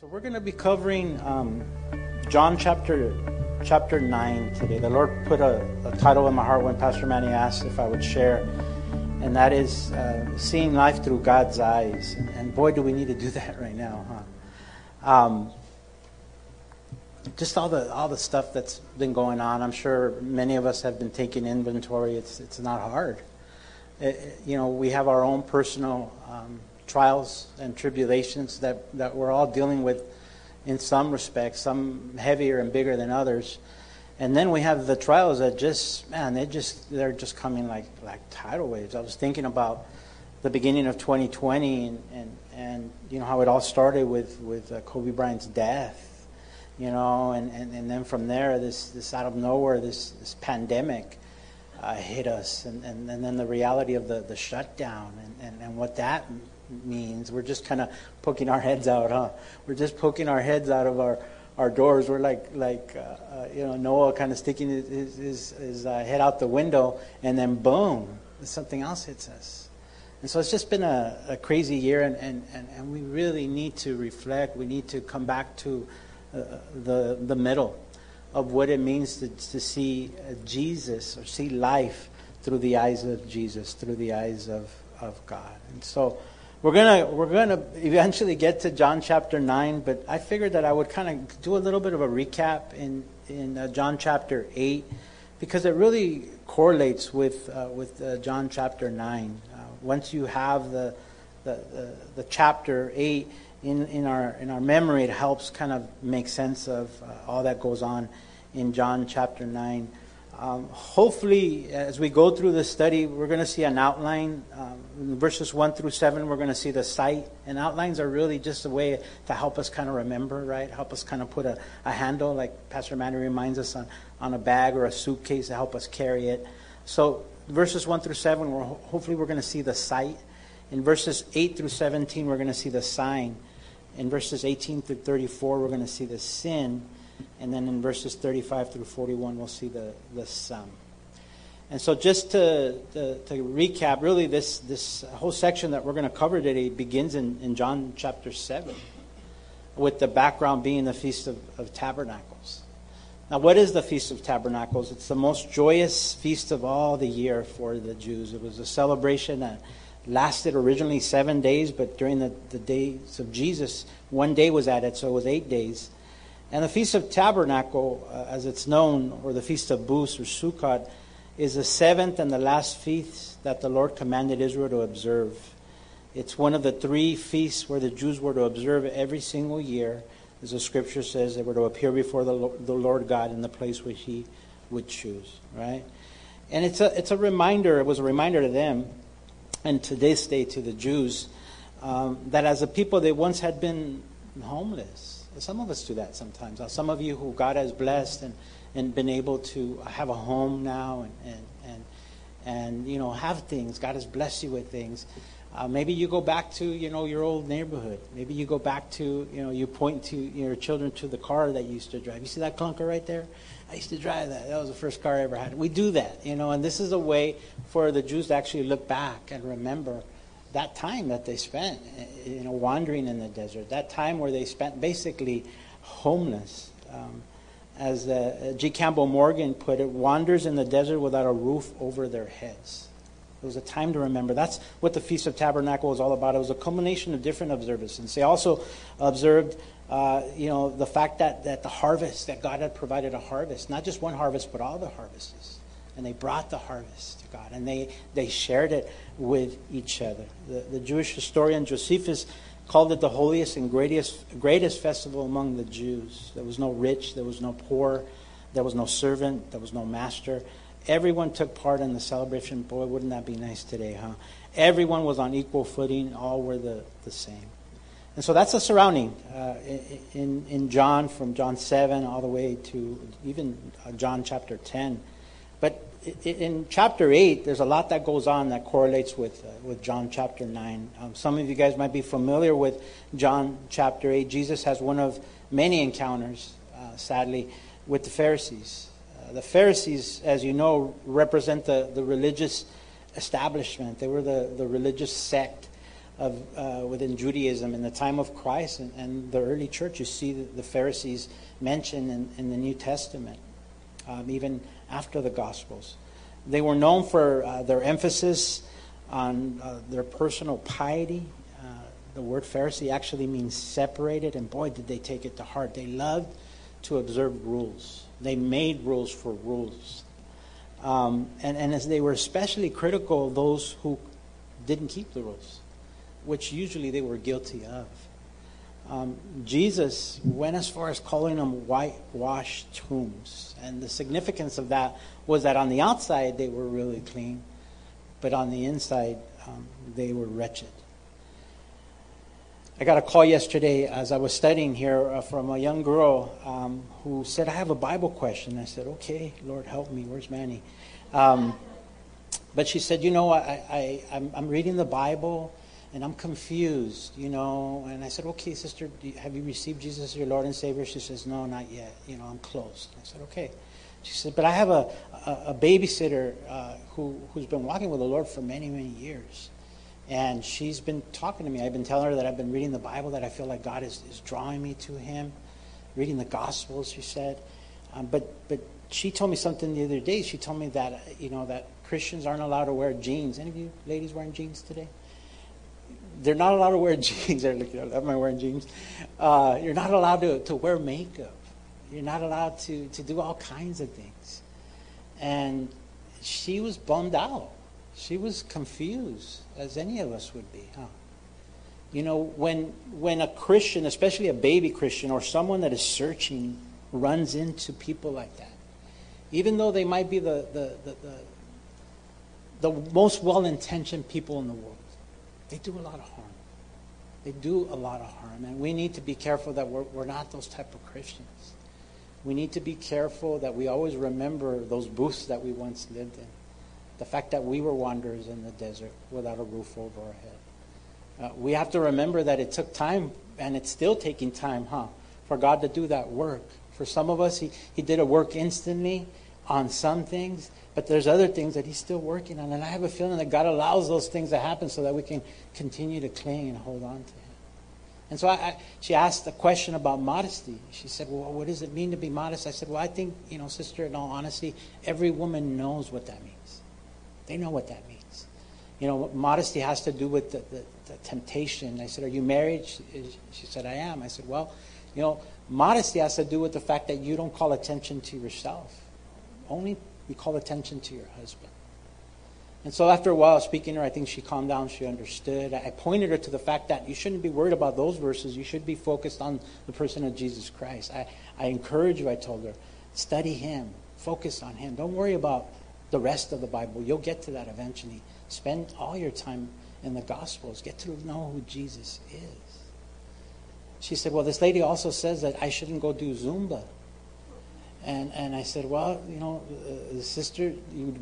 So we're going to be covering John chapter 9 today. The Lord put a title in my heart when Pastor Manny asked if I would share, and that is seeing life through God's eyes. And boy, do we need to do that right now, huh? Just all the stuff that's been going on. I'm sure many of us have been taking inventory. It's not hard. We have our own personal trials and tribulations that we're all dealing with in some respects, some heavier and bigger than others. And then we have the trials that they're just coming like tidal waves. I was thinking about the beginning of 2020 and how it all started with Kobe Bryant's death, and then from there this out of nowhere this pandemic hit us, and then the reality of the shutdown and what that means. We're just kind of poking our heads out, huh? We're just poking our heads out of our doors. We're like Noah kind of sticking his head out the window, and then boom, something else hits us. And so it's just been a crazy year, and we really need to reflect. We need to come back to the middle of what it means to see Jesus, or see life through the eyes of Jesus, through the eyes of God. And so we're gonna eventually get to John chapter 9, but I figured that I would kind of do a little bit of a recap in John chapter 8, because it really correlates with John chapter 9. Once you have the chapter 8 in our memory, it helps kind of make sense of all that goes on in John chapter 9. Hopefully, as we go through this study, we're going to see an outline. In verses 1 through 7, we're going to see the sight. And outlines are really just a way to help us kind of remember, right? Help us kind of put a handle, like Pastor Matty reminds us, on a bag or a suitcase to help us carry it. So verses 1 through 7, hopefully we're going to see the sight. In verses 8 through 17, we're going to see the sign. In verses 18 through 34, we're going to see the sin. And then in verses 35 through 41, we'll see the sum. And so just to recap, really this whole section that we're going to cover today begins in John chapter 7, with the background being the Feast of Tabernacles. Now, what is the Feast of Tabernacles? It's the most joyous feast of all the year for the Jews. It was a celebration that lasted originally 7 days, but during the days of Jesus, one day was added, so it was 8 days. And the Feast of Tabernacle, as it's known, or the Feast of Booths or Sukkot, is the seventh and the last feast that the Lord commanded Israel to observe. It's one of the three feasts where the Jews were to observe every single year. As the Scripture says, they were to appear before the Lord God in the place which He would choose, right? And it's a reminder, it was a reminder to them, and to this day to the Jews, that as a people they once had been homeless. Some of us do that sometimes. Some of you who God has blessed and been able to have a home now and have things. God has blessed you with things. Maybe you go back to your old neighborhood. Maybe you go back to you point to your children to the car that you used to drive. You see that clunker right there? I used to drive that. That was the first car I ever had. We do that, And this is a way for the Jews to actually look back and remember that time that they spent, wandering in the desert, that time where they spent basically homeless. As G. Campbell Morgan put it, wanderers in the desert without a roof over their heads. It was a time to remember. That's what the Feast of Tabernacle was all about. It was a culmination of different observances. They also observed, the fact that the harvest, that God had provided a harvest, not just one harvest, but all the harvests. And they brought the harvest to God, and they shared it with each other. The Jewish historian Josephus called it the holiest and greatest festival among the Jews. There was no rich, there was no poor, there was no servant, there was no master. Everyone took part in the celebration. Boy, wouldn't that be nice today, huh? Everyone was on equal footing. All were the same. And so that's the surrounding in John, from John 7 all the way to even John chapter 10. But in chapter 8, there's a lot that goes on that correlates with John chapter 9. Some of you guys might be familiar with John chapter 8. Jesus has one of many encounters, sadly, with the Pharisees. The Pharisees, as you know, represent the religious establishment. They were the religious sect of within Judaism in the time of Christ and the early church. You see the Pharisees mentioned in the New Testament, even after the Gospels. They were known for their emphasis on their personal piety. The word Pharisee actually means separated, and boy, did they take it to heart. They loved to observe rules. They made rules for rules. And as they were especially critical of those who didn't keep the rules, which usually they were guilty of. Jesus went as far as calling them whitewashed tombs. And the significance of that was that on the outside they were really clean, but on the inside they were wretched. I got a call yesterday as I was studying here from a young girl who said, "I have a Bible question." I said, "Okay, Lord, help me. Where's Manny?" But she said, "You know, I'm reading the Bible and I'm confused, you know." And I said, "Okay, sister, have you received Jesus as your Lord and Savior?" She says, "No, not yet. You know, I'm close." I said, "Okay." She said, "But I have a babysitter who's been walking with the Lord for many, many years. And she's been talking to me. I've been telling her that I've been reading the Bible, that I feel like God is drawing me to him, reading the Gospels," she said. But she told me something the other day. She told me that, you know, that Christians aren't allowed to wear jeans. Any of you ladies wearing jeans today? They're not allowed to wear jeans. They're like, "Am I wearing jeans?" You're not allowed to wear makeup. You're not allowed to do all kinds of things. And she was bummed out. She was confused, as any of us would be, huh? You know, when a Christian, especially a baby Christian or someone that is searching, runs into people like that, even though they might be the most well-intentioned people in the world, they do a lot of harm. They do a lot of harm, and we need to be careful that we're not those type of Christians. We need to be careful that we always remember those booths that we once lived in. The fact that we were wanderers in the desert without a roof over our head. We have to remember that it took time, and it's still taking time, huh, for God to do that work. For some of us, He did a work instantly on some things, but there's other things that He's still working on. And I have a feeling that God allows those things to happen so that we can continue to cling and hold on to Him. And so she asked a question about modesty. She said, "Well, what does it mean to be modest?" I said, "Well, I think, you know, sister, in all honesty, every woman knows what that means. They know what that means. You know, modesty has to do with the temptation." I said, "Are you married?" She said, "I am." I said, "Well, you know, modesty has to do with the fact that you don't call attention to yourself. Only you call attention to your husband." And so after a while of speaking to her, I think she calmed down. She understood. I pointed her to the fact that you shouldn't be worried about those verses. You should be focused on the person of Jesus Christ. I encourage you, I told her, study Him. Focus on Him. Don't worry about the rest of the Bible. You'll get to that eventually. Spend all your time in the Gospels. Get to know who Jesus is. She said, "Well, this lady also says that I shouldn't go do Zumba." And I said, "Well, you know, sister,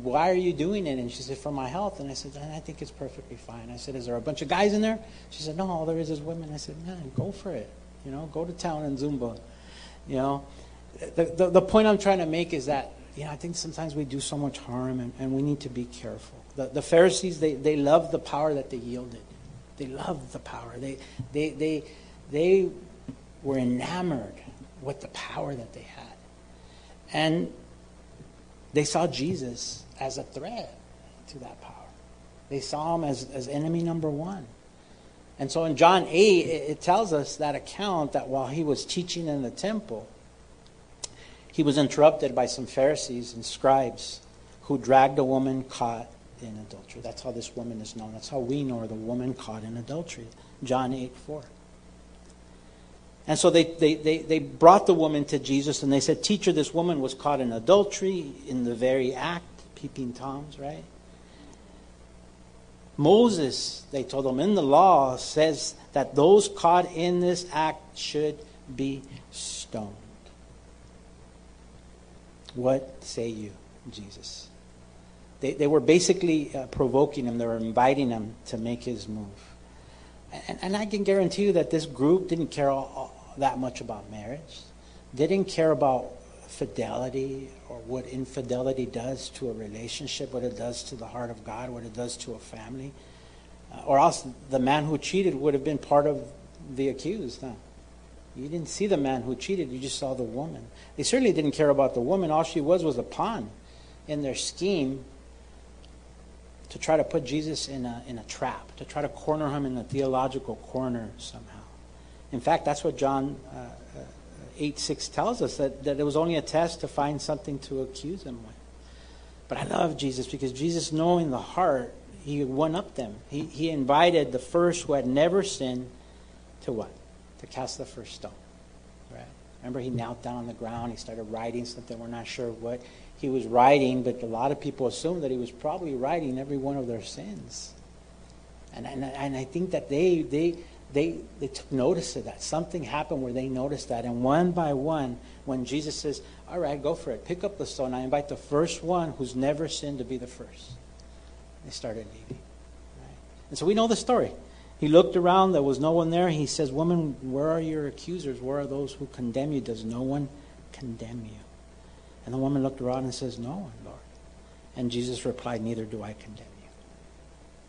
why are you doing it?" And she said, "For my health." And I said, "I think it's perfectly fine." I said, "Is there a bunch of guys in there?" She said, "No, all there is women." I said, "Man, go for it. You know, go to town in Zumba." You know, the point I'm trying to make is that, you know, I think sometimes we do so much harm, and we need to be careful. The Pharisees, they loved the power that they yielded. They loved the power. They were enamored with the power that they had. And they saw Jesus as a threat to that power. They saw Him as enemy number one. And so in John 8, it tells us that account that while He was teaching in the temple, He was interrupted by some Pharisees and scribes who dragged a woman caught in adultery. That's how this woman is known. That's how we know her, the woman caught in adultery. John 8:4. And so they brought the woman to Jesus and they said, "Teacher, this woman was caught in adultery in the very act," peeping toms, right? "Moses," they told him, "in the law says that those caught in this act should be stoned. What say you, Jesus?" They were basically provoking Him. They were inviting Him to make His move. And I can guarantee you that this group didn't care that much about marriage. They didn't care about fidelity or what infidelity does to a relationship, what it does to the heart of God, what it does to a family. Or else the man who cheated would have been part of the accused. Huh? You didn't see the man who cheated. You just saw the woman. They certainly didn't care about the woman. All she was a pawn in their scheme to try to put Jesus in a trap, to try to corner him in a theological corner somehow. In fact, that's what John 8:6 tells us, that it was only a test to find something to accuse him with. But I love Jesus, because Jesus, knowing the heart, he one-upped them. He invited the first who had never sinned to what? To cast the first stone. Right? Remember, he knelt down on the ground. He started writing something. We're not sure what he was writing, but a lot of people assume that he was probably writing every one of their sins. And I think that they took notice of that. Something happened where they noticed that. And one by one, when Jesus says, all right, go for it. Pick up the stone. I invite the first one who's never sinned to be the first. They started leaving. Right? And so we know the story. He looked around. There was no one there. He says, woman, where are your accusers? Where are those who condemn you? Does no one condemn you? And the woman looked around and says, no one, Lord. And Jesus replied, neither do I condemn you.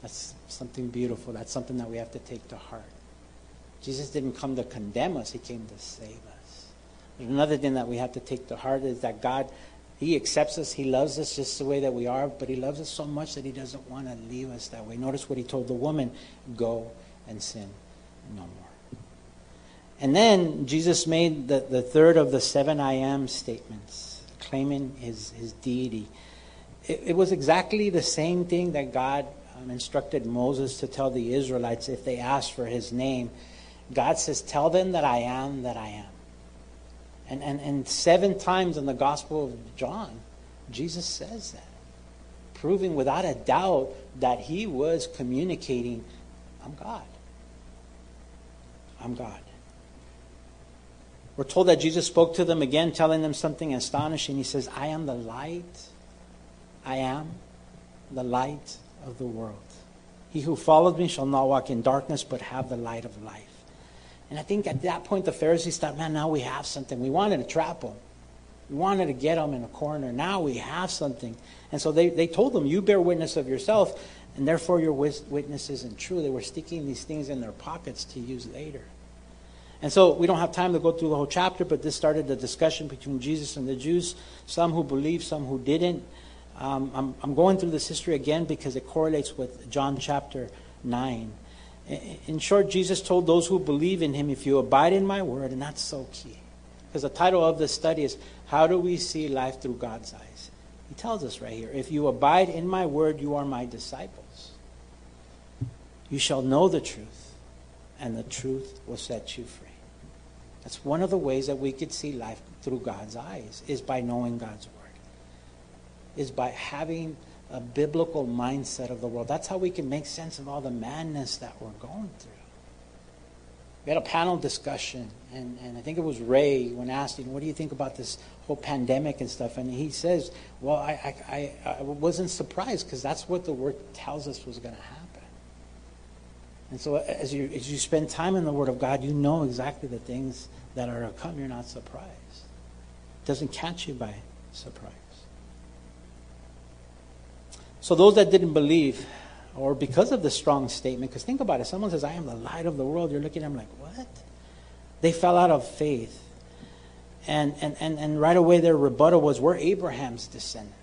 That's something beautiful. That's something that we have to take to heart. Jesus didn't come to condemn us. He came to save us. There's another thing that we have to take to heart, is that God, he accepts us. He loves us just the way that we are. But he loves us so much that he doesn't want to leave us that way. Notice what he told the woman, go and sin no more. And then Jesus made the third of the seven I am statements, claiming his deity. It was exactly the same thing that God instructed Moses to tell the Israelites if they asked for his name. God says, tell them that I am that I am. And seven times in the Gospel of John, Jesus says that, proving without a doubt that he was communicating, I'm God. I'm God. We're told that Jesus spoke to them again, telling them something astonishing. He says, I am the light. I am the light of the world. He who follows me shall not walk in darkness, but have the light of life. And I think at that point the Pharisees thought, man, now we have something. We wanted to trap them. We wanted to get them in a corner. Now we have something. And so they told them, you bear witness of yourself, and therefore your witness isn't true. They were sticking these things in their pockets to use later. And so we don't have time to go through the whole chapter, but this started the discussion between Jesus and the Jews, some who believed, some who didn't. I'm going through this history again because it correlates with John chapter 9. In short, Jesus told those who believe in him, if you abide in my word, and that's so key. Because the title of this study is, how do we see life through God's eyes? He tells us right here, if you abide in my word, you are my disciples. You shall know the truth, and the truth will set you free. That's one of the ways that we could see life through God's eyes, is by knowing God's word. Is by having a biblical mindset of the world. That's how we can make sense of all the madness that we're going through. We had a panel discussion, and I think it was Ray, when asked, what do you think about this whole pandemic and stuff? And he says, well, I wasn't surprised, because that's what the Word tells us was going to happen. And so as you spend time in the Word of God, you know exactly the things that are to come. You're not surprised. It doesn't catch you by surprise. So those that didn't believe, or because of the strong statement, because think about it, someone says, I am the light of the world. You're looking at them like, what? They fell out of faith. And right away their rebuttal was, we're Abraham's descendants.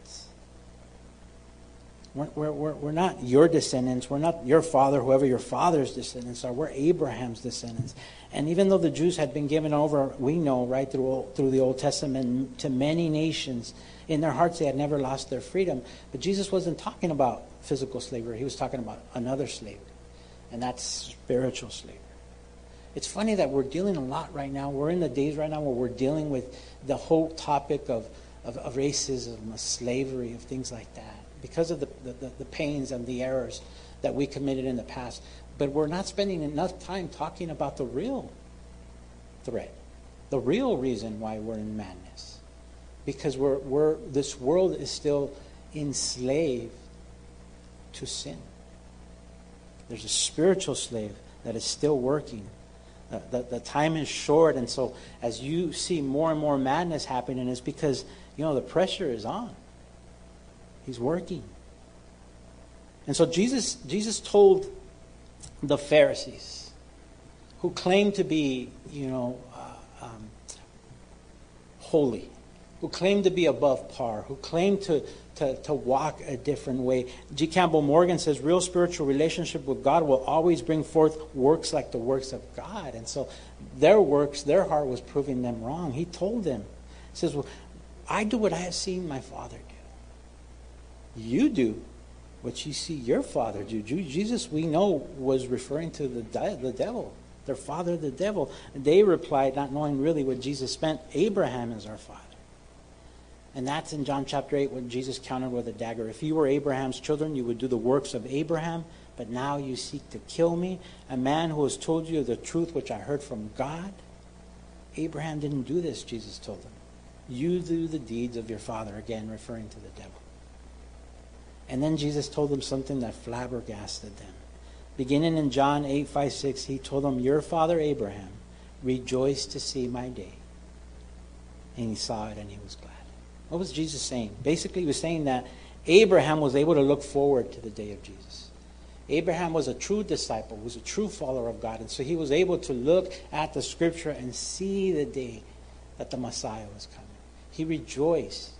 We're not your descendants. We're not your father, whoever your father's descendants are. We're Abraham's descendants. And even though the Jews had been given over, we know, right, through the Old Testament, to many nations, in their hearts, they had never lost their freedom. But Jesus wasn't talking about physical slavery. He was talking about another slavery, and that's spiritual slavery. It's funny that we're dealing a lot right now. We're in the days right now where we're dealing with the whole topic of racism, of slavery, of things like that, because of the pains and the errors that we committed in the past. But we're not spending enough time talking about the real threat, the real reason why we're in madness. Because this world is still enslaved to sin. There's a spiritual slave that is still working. The time is short, and so as you see more and more madness happening, it's because, the pressure is on. He's working. And so Jesus told the Pharisees, who claim to be, holy, who claim to be above par, who claim to walk a different way. G. Campbell Morgan says, real spiritual relationship with God will always bring forth works like the works of God. And so their works, their heart was proving them wrong. He told them, he says, well, I do what I have seen my Father do. You do what you see your father do. Jesus, we know, was referring to the devil, their father, the devil. And they replied, not knowing really what Jesus meant, Abraham is our father. And that's in John chapter 8 when Jesus countered with a dagger. If you were Abraham's children, you would do the works of Abraham, but now you seek to kill me, a man who has told you the truth which I heard from God. Abraham didn't do this, Jesus told him. You do the deeds of your father, again referring to the devil. And then Jesus told them something that flabbergasted them. Beginning in John 8:5-6, he told them, your father Abraham rejoiced to see my day. And he saw it and he was glad. What was Jesus saying? Basically, he was saying that Abraham was able to look forward to the day of Jesus. Abraham was a true disciple, was a true follower of God. And so he was able to look at the scripture and see the day that the Messiah was coming. He rejoiced.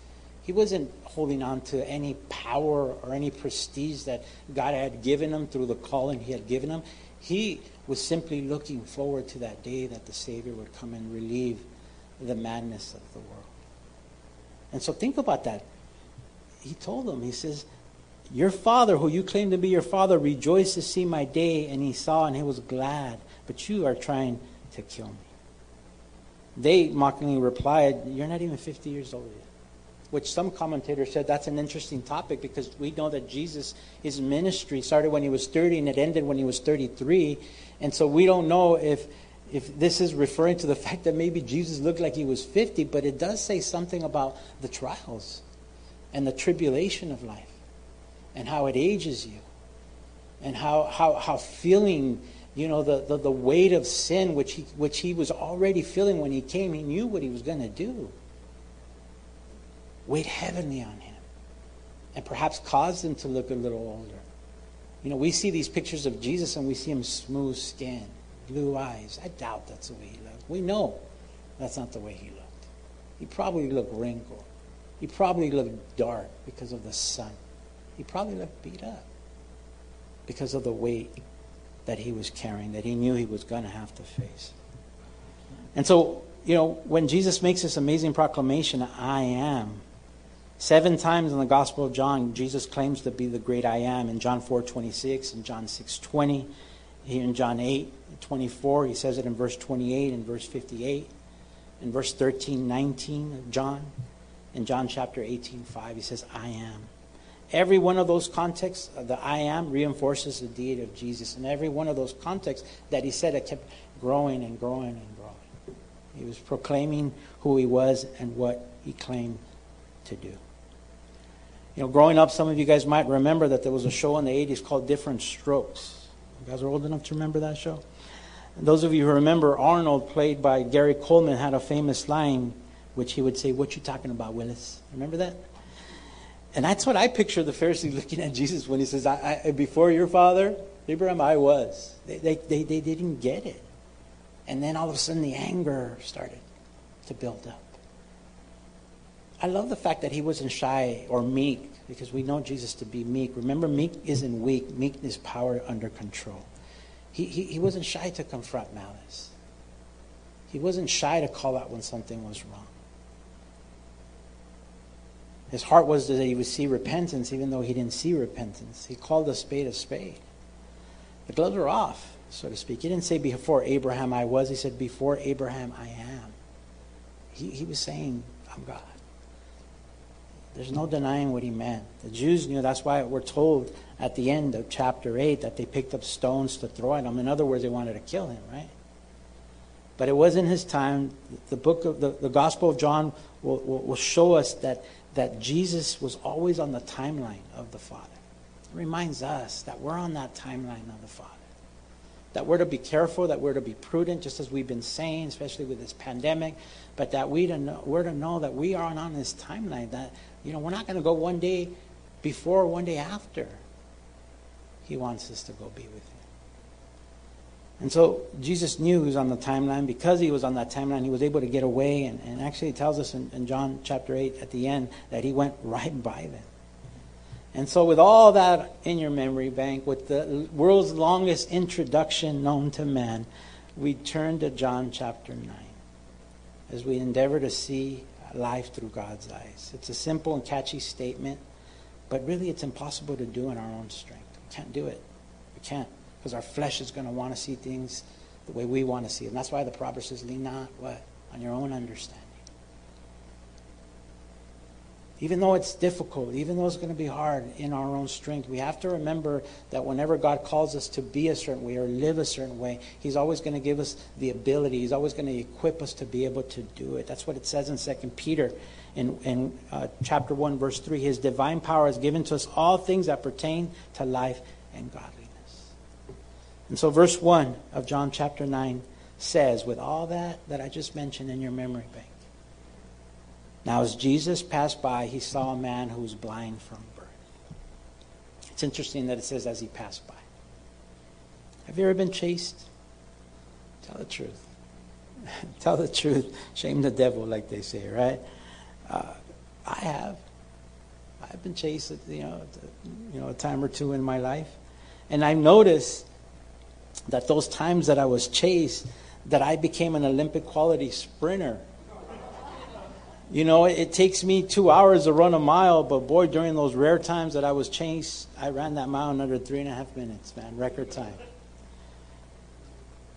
He wasn't holding on to any power or any prestige that God had given him through the calling he had given him. He was simply looking forward to that day that the Savior would come and relieve the madness of the world. And so think about that. He told them, he says, your father, who you claim to be your father, rejoiced to see my day, and he saw and he was glad, but you are trying to kill me. They mockingly replied, you're not even 50 years old yet. Which some commentators said that's an interesting topic, because we know that Jesus, his ministry started when he was 30 and it ended when he was 33. And so we don't know if this is referring to the fact that maybe Jesus looked like he was 50, but it does say something about the trials and the tribulation of life and how it ages you and how feeling, the weight of sin, which he was already feeling when he came. He knew what he was going to do. Weighed heavenly on him and perhaps caused him to look a little older. We see these pictures of Jesus and we see him smooth skin, blue eyes. I doubt that's the way he looked. We know that's not the way he looked. He probably looked wrinkled. He probably looked dark because of the sun. He probably looked beat up because of the weight that he was carrying, that he knew he was going to have to face. And so, when Jesus makes this amazing proclamation, I am. 7 times in the Gospel of John, Jesus claims to be the great I am. In John 4:26, in John 6:20, here in John 8:24, he says it in verse 28, in verse 58, in verse 13:19 of John, in John chapter 18:5, he says, I am. Every one of those contexts, the I am reinforces the deity of Jesus. In every one of those contexts that he said, it kept growing and growing and growing. He was proclaiming who he was and what he claimed to do. Growing up, some of you guys might remember that there was a show in the 80s called Different Strokes. You guys are old enough to remember that show? And those of you who remember, Arnold, played by Gary Coleman, had a famous line, which he would say, what you talking about, Willis? Remember that? And that's what I picture the Pharisees looking at Jesus when he says, I before your father, Abraham, I was. They didn't get it. And then all of a sudden the anger started to build up. I love the fact that he wasn't shy or meek, because we know Jesus to be meek. Remember, meek isn't weak. Meek is power under control. He wasn't shy to confront malice. He wasn't shy to call out when something was wrong. His heart was that he would see repentance, even though he didn't see repentance. He called a spade a spade. The gloves were off, so to speak. He didn't say, before Abraham I was. He said, before Abraham I am. He was saying, I'm God. There's no denying what he meant. The Jews knew. That's why we're told at the end of chapter 8 that they picked up stones to throw at him. In other words, they wanted to kill him, right? But it wasn't his time. The book of the Gospel of John will show us that Jesus was always on the timeline of the Father. It reminds us that we're on that timeline of the Father. That we're to be careful, that we're to be prudent, just as we've been saying, especially with this pandemic, but that we're to know that we aren't on this timeline, that we're not going to go one day before or one day after. He wants us to go be with him. And so Jesus knew he was on the timeline. Because he was on that timeline, he was able to get away. And actually it tells us in John chapter 8 at the end that he went right by them. And so with all that in your memory bank, with the world's longest introduction known to man, we turn to John chapter 9 as we endeavor to see life through God's eyes. It's a simple and catchy statement, but really it's impossible to do in our own strength. We can't do it. We can't. Because our flesh is going to want to see things the way we want to see them. That's why the proverb says, lean not what? On your own understanding. Even though it's difficult, even though it's going to be hard in our own strength, we have to remember that whenever God calls us to be a certain way or live a certain way, he's always going to give us the ability. He's always going to equip us to be able to do it. That's what it says in 2 Peter in chapter 1, verse 3. His divine power is given to us all things that pertain to life and godliness. And so verse 1 of John chapter 9 says, with all that I just mentioned in your memory bank, now as Jesus passed by, he saw a man who was blind from birth. It's interesting that it says as he passed by. Have you ever been chased? Tell the truth. Tell the truth. Shame the devil, like they say, right? I have. I've been chased, a time or two in my life. And I've noticed that those times that I was chased, that I became an Olympic quality sprinter. You know, it takes me 2 hours to run a mile, but boy, during those rare times that I was chased, I ran that mile in under 3.5 minutes, man, record time.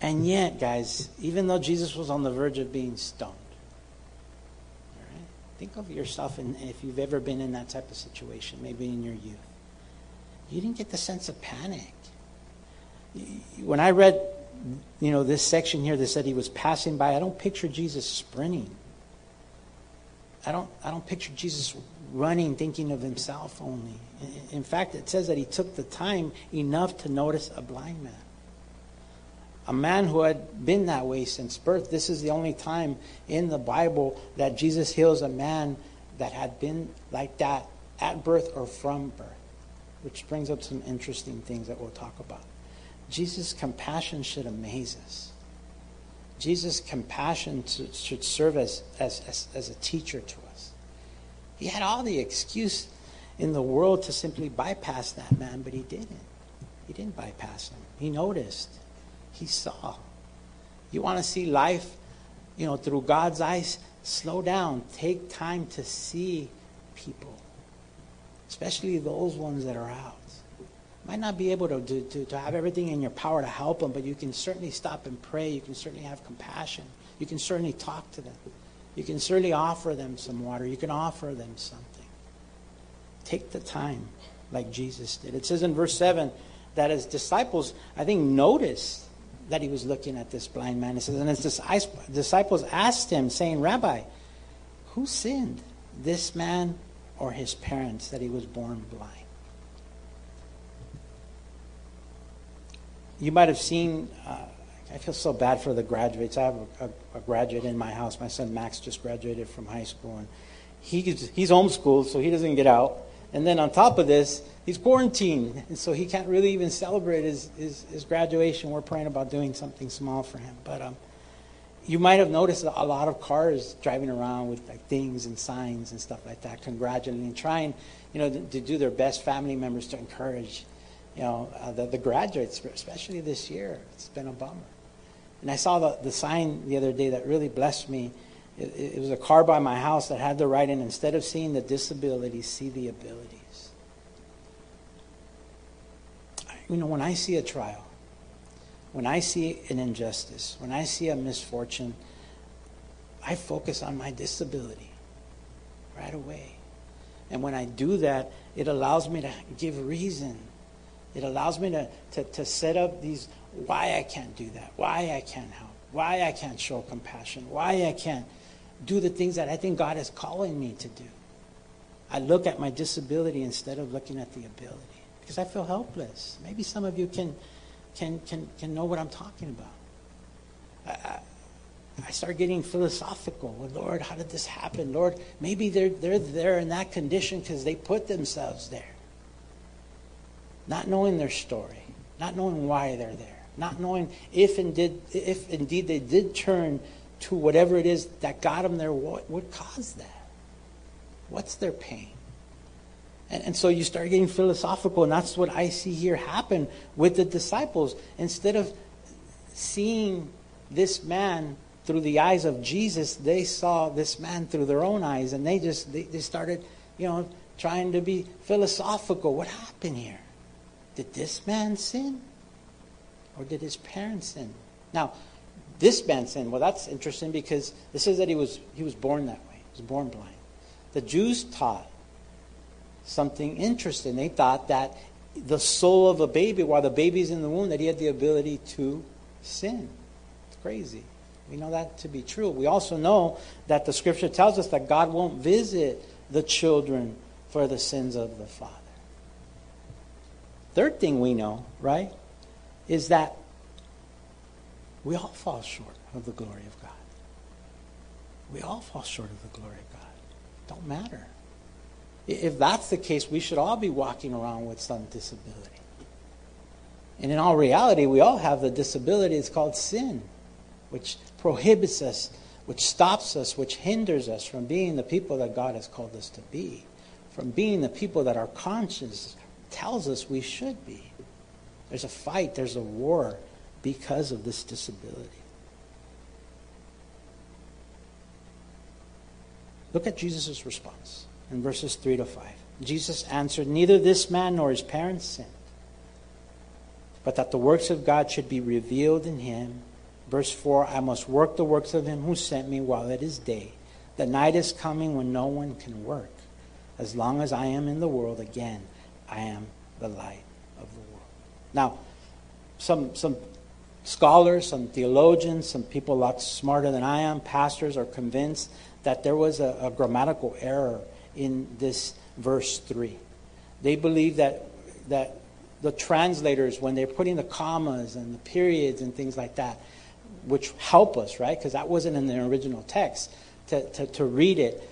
And yet, guys, even though Jesus was on the verge of being stoned, all right, think of yourself, and if you've ever been in that type of situation, maybe in your youth, you didn't get the sense of panic. When I read, this section here that said he was passing by, I don't picture Jesus sprinting. I don't picture Jesus running, thinking of himself only. In fact, it says that he took the time enough to notice a blind man. A man who had been that way since birth. This is the only time in the Bible that Jesus heals a man that had been like that at birth or from birth, which brings up some interesting things that we'll talk about. Jesus' compassion should amaze us. Jesus' compassion should serve as a teacher to us. He had all the excuse in the world to simply bypass that man, but he didn't. He didn't bypass him. He noticed. He saw. You want to see life, through God's eyes? Slow down. Take time to see people, especially those ones that are out. Might not be able to have everything in your power to help them, but you can certainly stop and pray. You can certainly have compassion. You can certainly talk to them. You can certainly offer them some water. You can offer them something. Take the time like Jesus did. It says in verse 7 that his disciples, I think, noticed that he was looking at this blind man. It says, and his disciples asked him, saying, Rabbi, who sinned, this man or his parents, that he was born blind? You might have seen, I feel so bad for the graduates. I have a graduate in my house. My son Max just graduated from high school, and he's homeschooled, so he doesn't get out. And then on top of this, he's quarantined, and so he can't really even celebrate his graduation. We're praying about doing something small for him. But you might have noticed a lot of cars driving around with like things and signs and stuff like that, congratulating, trying to do their best family members to encourage the graduates, especially this year. It's been a bummer. And I saw the sign the other day that really blessed me. It was a car by my house that had the writing, instead of seeing the disabilities, see the abilities. When I see a trial, when I see an injustice, when I see a misfortune, I focus on my disability right away. And when I do that, it allows me to give reason. It allows me to set up these why I can't do that, why I can't help, why I can't show compassion, why I can't do the things that I think God is calling me to do. I look at my disability instead of looking at the ability, because I feel helpless. Maybe some of you can know what I'm talking about. I start getting philosophical. Well, Lord, how did this happen? Lord, maybe they're there in that condition because they put themselves there. Not knowing their story, not knowing why they're there. not knowing if indeed they did turn to whatever it is that got them there, what caused that? What's their pain? And so you start getting philosophical, and that's what I see here happen with the disciples. Instead of seeing this man through the eyes of Jesus, they saw this man through their own eyes, and they started, trying to be philosophical. What happened here? Did this man sin? Or did his parents sin? Now, this man sinned. Well, that's interesting, because it says that he was born that way. He was born blind. The Jews taught something interesting. They thought that the soul of a baby, while the baby's in the womb, that he had the ability to sin. It's crazy. We know that to be true. We also know that the scripture tells us that God won't visit the children for the sins of the father. Third thing we know, right, is that we all fall short of the glory of God. We all fall short of the glory of God. It don't matter. If that's the case, we should all be walking around with some disability. And in all reality, we all have the disability. It's called sin, which prohibits us, which stops us, which hinders us from being the people that God has called us to be, from being the people that our conscience tells us we should be. There's a fight, there's a war because of this disability. Look at Jesus' response in verses 3 to 5. Jesus answered, "Neither this man nor his parents sinned, but that the works of God should be revealed in him." Verse 4, "I must work the works of him who sent me while it is day. The night is coming when no one can work. As long as I am in the world, again, I am the light of the world." Now, some scholars, some theologians, some people a lot smarter than I am, pastors, are convinced that there was a grammatical error in this verse 3. They believe that the translators, when they're putting the commas and the periods and things like that, which help us, right? Because that wasn't in the original text. To read it,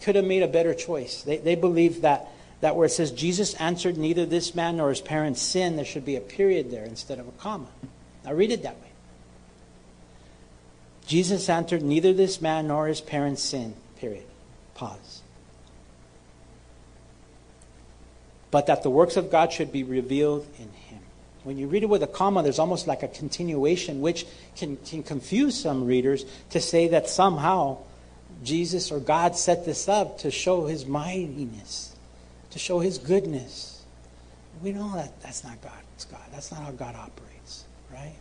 could have made a better choice. They believe that where it says, "Jesus answered, neither this man nor his parents sinned," there should be a period there instead of a comma. Now read it that way. Jesus answered, "Neither this man nor his parents sinned," period. Pause. "But that the works of God should be revealed in him." When you read it with a comma, there's almost like a continuation, which can confuse some readers to say that somehow Jesus or God set this up to show his mightiness, to show his goodness. We know that that's not God. It's God. That's not how God operates, right?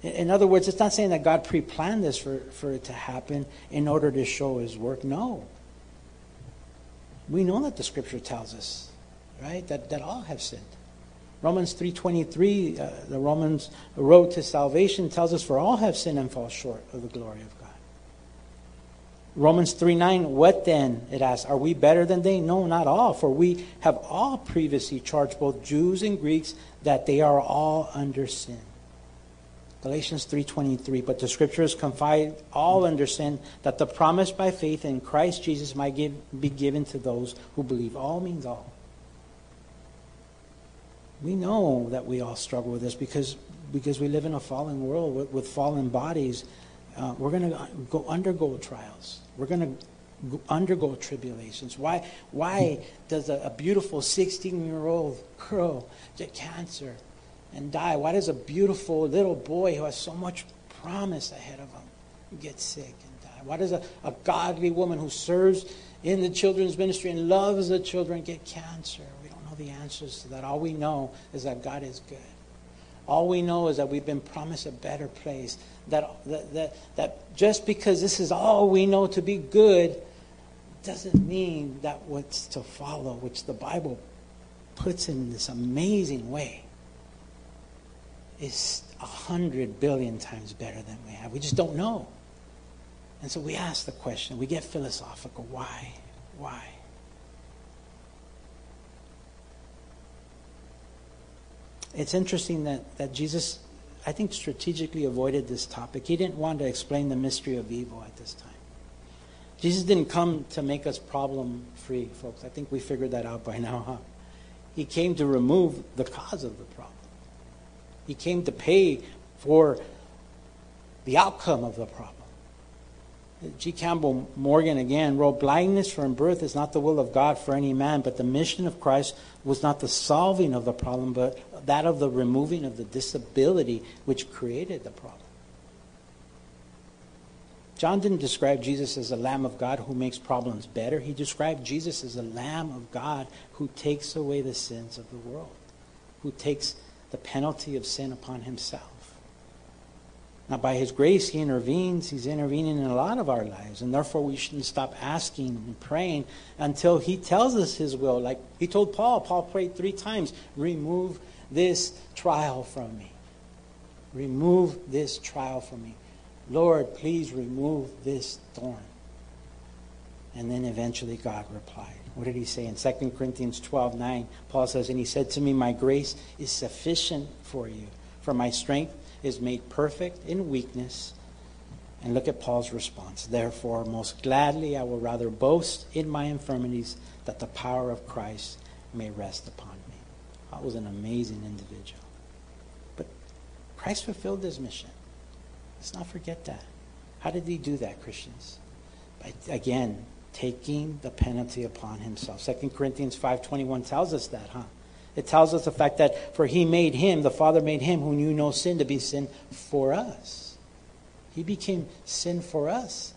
In other words, it's not saying that God pre-planned this for it to happen in order to show his work. No. We know that the scripture tells us, right, that all have sinned. Romans 3:23, the Romans Road to Salvation, tells us, "For all have sinned and fall short of the glory of God." Romans 3:9, "What then?" it asks, "Are we better than they? No, not all. For we have all previously charged both Jews and Greeks that they are all under sin." Galatians 3:23, "But the scriptures confide all under sin, that the promise by faith in Christ Jesus might be given to those who believe." All means all. We know that we all struggle with this because we live in a fallen world with fallen bodies. We're going to undergo trials. We're going to undergo tribulations. Why does a beautiful 16-year-old girl get cancer and die? Why does a beautiful little boy who has so much promise ahead of him get sick and die? Why does a godly woman who serves in the children's ministry and loves the children get cancer? The answers to that. All we know is that God is good. All we know is that we've been promised a better place. That just because this is all we know to be good doesn't mean that what's to follow, which the Bible puts in this amazing way, is 100 billion times better than we have. We just don't know. And so we ask the question. We get philosophical. Why? Why? It's interesting that Jesus, I think, strategically avoided this topic. He didn't want to explain the mystery of evil at this time. Jesus didn't come to make us problem-free, folks. I think we figured that out by now, huh? He came to remove the cause of the problem. He came to pay for the outcome of the problem. G. Campbell Morgan again wrote, "Blindness from birth is not the will of God for any man, but the mission of Christ was not the solving of the problem, but that of the removing of the disability which created the problem." John didn't describe Jesus as a Lamb of God who makes problems better. He described Jesus as a Lamb of God who takes away the sins of the world, who takes the penalty of sin upon himself. Now, by his grace, he intervenes. He's intervening in a lot of our lives. And therefore, we shouldn't stop asking and praying until he tells us his will. Like he told Paul. Paul prayed 3 times. Remove this trial from me. Remove this trial from me. Lord, please remove this thorn. And then eventually God replied. What did he say? In 2 Corinthians 12:9, Paul says, "And he said to me, my grace is sufficient for you, for my strength is made perfect in weakness." And look at Paul's response. "Therefore, most gladly I will rather boast in my infirmities, that the power of Christ may rest upon me." I was an amazing individual. But Christ fulfilled his mission. Let's not forget that. How did he do that, Christians? By, again, taking the penalty upon himself. 2 Corinthians 5:21 tells us that, huh? It tells us the fact that for he made him, the Father made him who knew no sin to be sin for us. He became sin for us.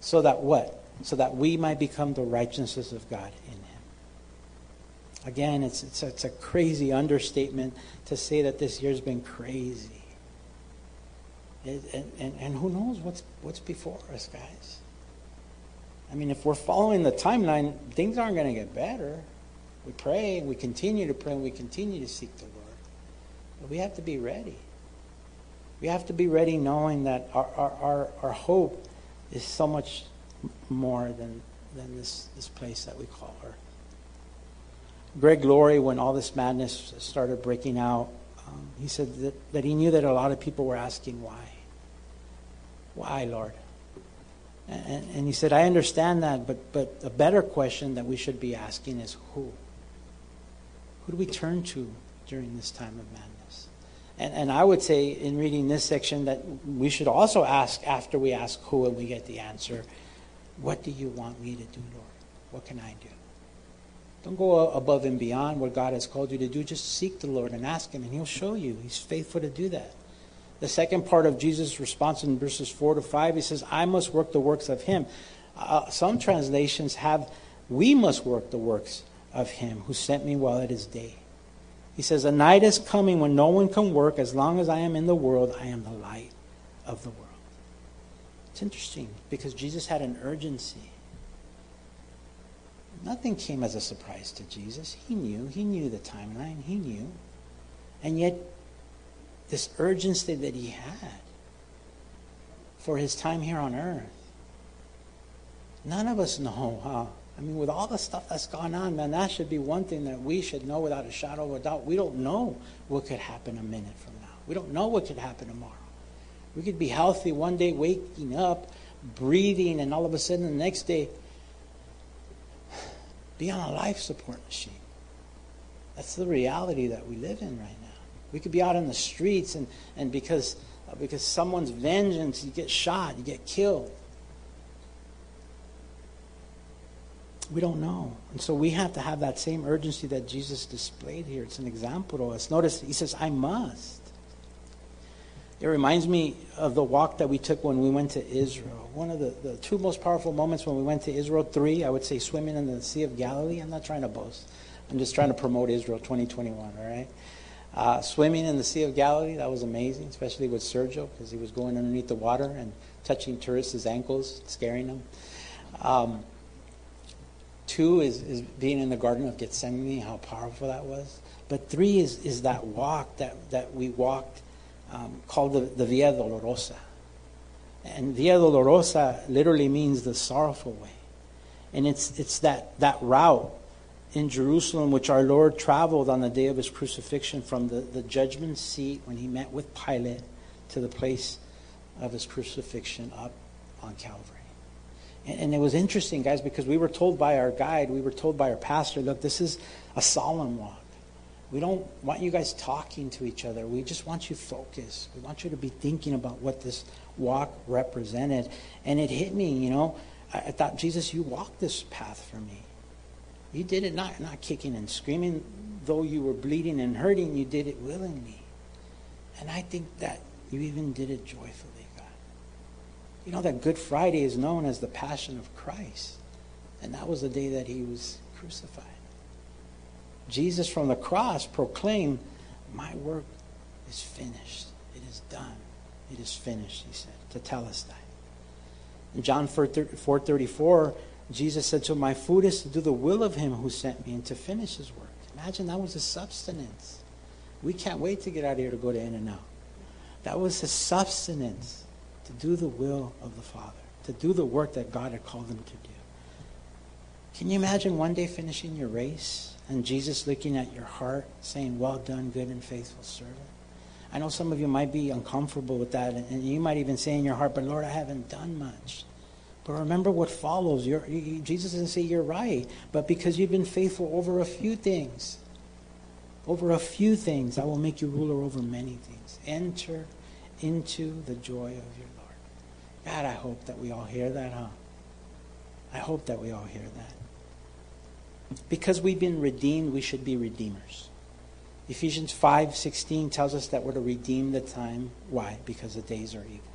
So that what? So that we might become the righteousness of God in him. Again, it's a crazy understatement to say that this year's been crazy. And who knows what's before us, guys? I mean, if we're following the timeline, things aren't going to get better. We pray, we continue to pray, and we continue to seek the Lord. But we have to be ready. We have to be ready knowing that our hope is so much more than this place that we call Earth. Greg Laurie, when all this madness started breaking out, he said that he knew that a lot of people were asking why. Why, Lord? And he said, "I understand that, but a better question that we should be asking is who? Who do we turn to during this time of madness?" And I would say in reading this section that we should also ask, after we ask who and we get the answer, what do you want me to do, Lord? What can I do? Don't go above and beyond what God has called you to do. Just seek the Lord and ask him, and he'll show you. He's faithful to do that. The second part of Jesus' response in verses 4 to 5, he says, "I must work the works of him." Some translations have, "We must work the works of him who sent me while it is day." He says, "A night is coming when no one can work. As long as I am in the world, I am the light of the world." It's interesting because Jesus had an urgency. Nothing came as a surprise to Jesus. He knew the timeline. He knew. And yet, this urgency that he had for his time here on earth. None of us know how. I mean, with all the stuff that's gone on, man, that should be one thing that we should know without a shadow of a doubt. We don't know what could happen a minute from now. We don't know what could happen tomorrow. We could be healthy one day, waking up, breathing, and all of a sudden the next day, be on a life support machine. That's the reality that we live in right now. We could be out on the streets and because someone's vengeance, you get shot, you get killed. We don't know. And so we have to have that same urgency that Jesus displayed here. It's an example to us. Notice he says, "I must." It reminds me of the walk that we took when we went to Israel. One of the 2 most powerful moments when we went to Israel, 3, I would say, swimming in the Sea of Galilee. I'm not trying to boast. I'm just trying to promote Israel 2021, all right? Swimming in the Sea of Galilee, that was amazing, especially with Sergio, because he was going underneath the water and touching tourists' ankles, scaring them. 2 is being in the Garden of Gethsemane, how powerful that was. But 3 is that walk that we walked called the Via Dolorosa. And Via Dolorosa literally means the sorrowful way. And it's that route in Jerusalem, which our Lord traveled on the day of his crucifixion from the judgment seat when he met with Pilate to the place of his crucifixion up on Calvary. And it was interesting, guys, because we were told by our guide, we were told by our pastor, look, this is a solemn walk. We don't want you guys talking to each other. We just want you focused. We want you to be thinking about what this walk represented. And it hit me, you know. I thought, Jesus, you walked this path for me. You did it not kicking and screaming. Though you were bleeding and hurting, you did it willingly. And I think that you even did it joyfully, God. You know that Good Friday is known as the Passion of Christ. And that was the day that he was crucified. Jesus from the cross proclaimed, my work is finished. It is done. It is finished, he said, to tell us that. In John 4:34, Jesus said, so my food is to do the will of him who sent me and to finish his work. Imagine that was his substance. We can't wait to get out of here to go to In-N-Out. That was his substance, to do the will of the Father, to do the work that God had called him to do. Can you imagine one day finishing your race and Jesus looking at your heart saying, well done, good and faithful servant? I know some of you might be uncomfortable with that, and you might even say in your heart, but Lord, I haven't done much. But remember what follows. Jesus doesn't say you're right, but because you've been faithful over a few things, I will make you ruler over many things. Enter into the joy of your Lord. God, I hope that we all hear that, huh? I hope that we all hear that. Because we've been redeemed, we should be redeemers. Ephesians 5:16 tells us that we're to redeem the time. Why? Because the days are evil.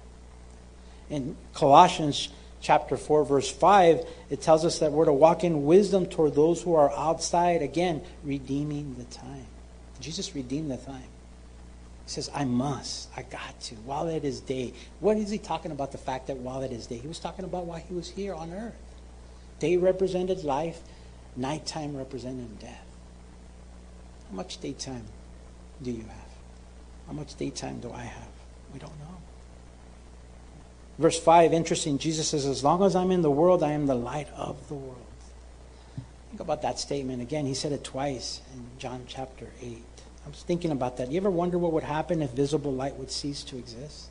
In Colossians chapter 4, verse 5, it tells us that we're to walk in wisdom toward those who are outside. Again, redeeming the time. Jesus redeemed the time. He says, I got to, while it is day. What is he talking about, the fact that while it is day? He was talking about while he was here on earth. Day represented life. Nighttime represented death. How much daytime do you have? How much daytime do I have? We don't know. Verse 5, interesting. Jesus says, as long as I'm in the world, I am the light of the world. Think about that statement again. He said it twice in John chapter 8. I was thinking about that. You ever wonder what would happen if visible light would cease to exist?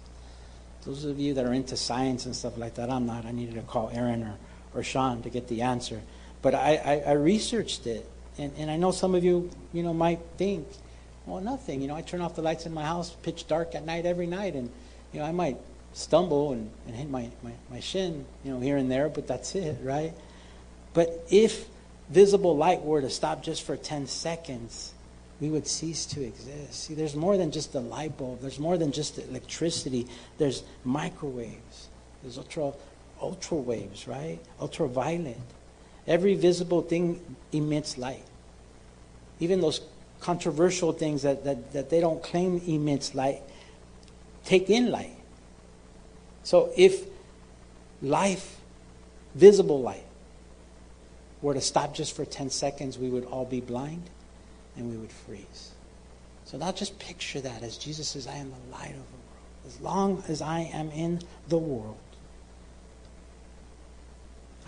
Those of you that are into science and stuff like that, I'm not. I needed to call Aaron or Sean to get the answer. But I researched it. And I know some of you, you know, might think, well, nothing. You know, I turn off the lights in my house, pitch dark at night every night. And, you know, I might stumble and hit my shin, you know, here and there, but that's it, right? But if visible light were to stop just for 10 seconds, we would cease to exist. See, there's more than just the light bulb. There's more than just the electricity. There's microwaves. There's ultra waves, right? Ultraviolet. Every visible thing emits light. Even those controversial things that they don't claim emits light, take in light. So if life, visible light, were to stop just for 10 seconds, we would all be blind and we would freeze. So now just picture that as Jesus says, I am the light of the world. As long as I am in the world,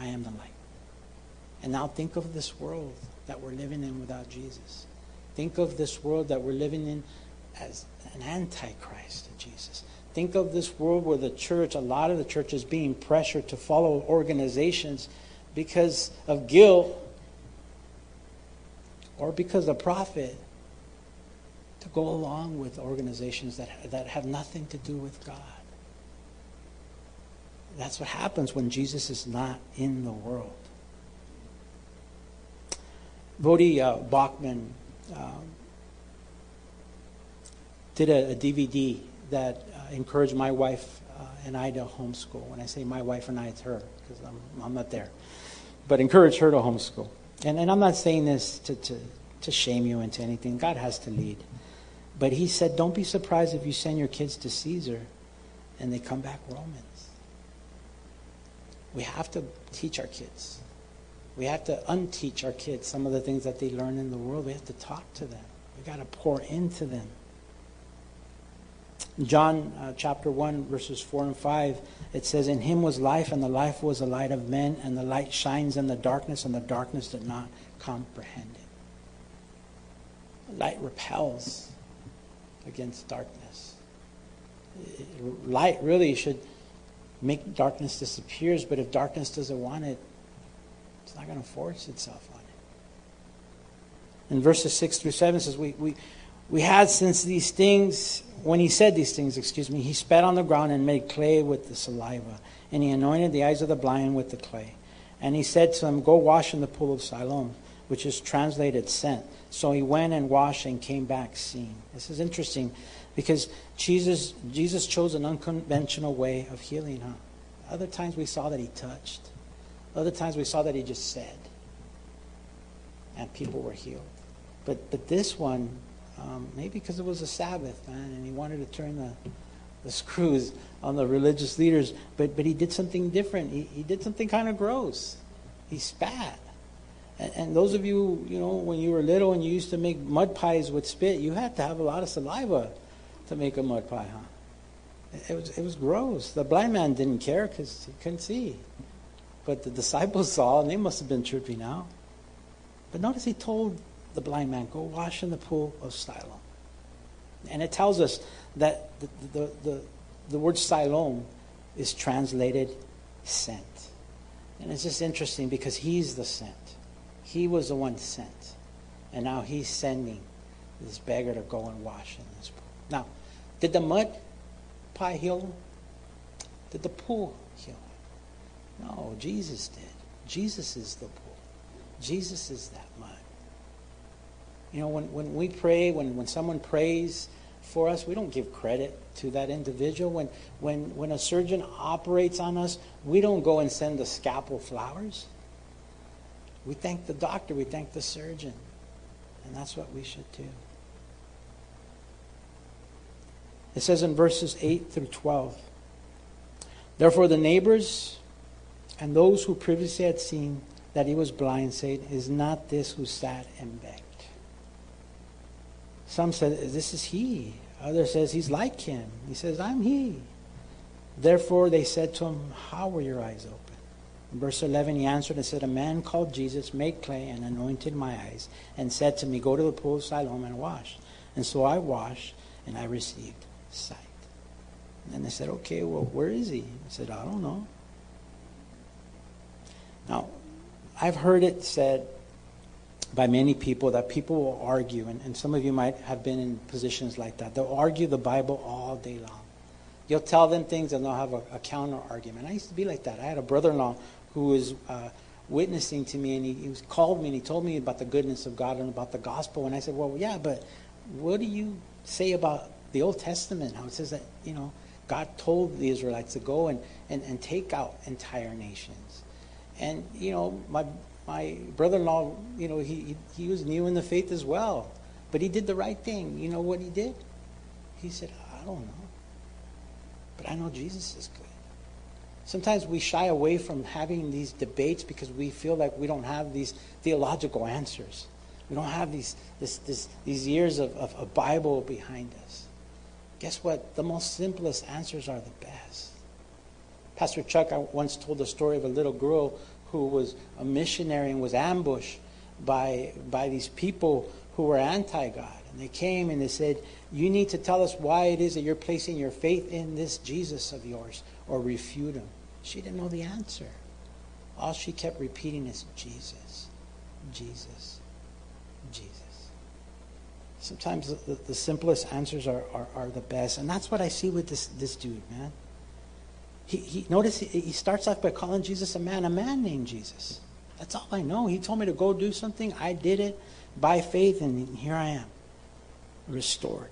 I am the light. And now think of this world that we're living in without Jesus. Think of this world that we're living in as an antichrist to Jesus. Think of this world where a lot of the church is being pressured to follow organizations because of guilt or because of profit, to go along with organizations that have nothing to do with God. That's what happens when Jesus is not in the world. Bodhi Bachman did a DVD that encouraged my wife and I to homeschool. When I say my wife and I, it's her, because I'm not there. But encourage her to homeschool. And I'm not saying this to shame you into anything. God has to lead. But he said, don't be surprised if you send your kids to Caesar and they come back Romans. We have to teach our kids. We have to unteach our kids some of the things that they learn in the world. We have to talk to them. We've got to pour into them. John chapter 1, verses 4 and 5, it says, in him was life, and the life was the light of men, and the light shines in the darkness, and the darkness did not comprehend it. Light repels against darkness. Light really should make darkness disappear, but if darkness doesn't want it, it's not going to force itself on it. in verses 6 through 7 says, we had since these things, when he said these things, he spat on the ground and made clay with the saliva. And he anointed the eyes of the blind with the clay. And he said to them, go wash in the pool of Siloam, which is translated sent. So he went and washed and came back seeing. This is interesting because Jesus chose an unconventional way of healing. Other times we saw that he touched. Other times we saw that he just said. And people were healed. But this one, maybe because it was a Sabbath, man, and he wanted to turn the screws on the religious leaders. But he did something different. He did something kind of gross. He spat. And those of you, when you were little and you used to make mud pies with spit, you had to have a lot of saliva to make a mud pie, It was gross. The blind man didn't care because he couldn't see. But the disciples saw, and they must have been tripping out. But notice he told the blind man, go wash in the pool of Siloam. And it tells us that the word Siloam is translated sent. And it's just interesting because he's the sent. He was the one sent. And now he's sending this beggar to go and wash in this pool. Now, did the mud pie heal him? Did the pool heal him? No, Jesus did. Jesus is the pool. Jesus is that mud. When we pray, when someone prays for us, we don't give credit to that individual. When a surgeon operates on us, we don't go and send the scalpel flowers. We thank the doctor. We thank the surgeon. And that's what we should do. It says in verses 8 through 12, therefore the neighbors and those who previously had seen that he was blind said, is not this who sat and begged? Some said, this is he. Others says, he's like him. He says, I'm he. Therefore they said to him, how were your eyes open? In verse 11, he answered and said, a man called Jesus made clay and anointed my eyes and said to me, go to the pool of Siloam and wash. And so I washed and I received sight. And then they said, okay, well, where is he? I said, I don't know. Now, I've heard it said by many people that people will argue, and some of you might have been in positions like that. They'll argue the Bible all day long. You'll tell them things and they'll have a counter argument. I used to be like that. I had a brother-in-law who was witnessing to me, and he called me and he told me about the goodness of God and about the gospel. And I said, well, yeah, but what do you say about the Old Testament? How it says that, God told the Israelites to go and take out entire nations. And, my brother-in-law, he was new in the faith as well. But he did the right thing. You know what he did? He said, I don't know. But I know Jesus is good. Sometimes we shy away from having these debates because we feel like we don't have these theological answers. We don't have these years of a Bible behind us. Guess what? The most simplest answers are the best. Pastor Chuck once told the story of a little girl who was a missionary and was ambushed by these people who were anti-God. And they came and they said, you need to tell us why it is that you're placing your faith in this Jesus of yours, or refute him. She didn't know the answer. All she kept repeating is Jesus, Jesus, Jesus. Sometimes the simplest answers are the best. And that's what I see with this dude, man. He starts off by calling Jesus a man named Jesus. That's all I know. He told me to go do something. I did it by faith, and here I am, restored.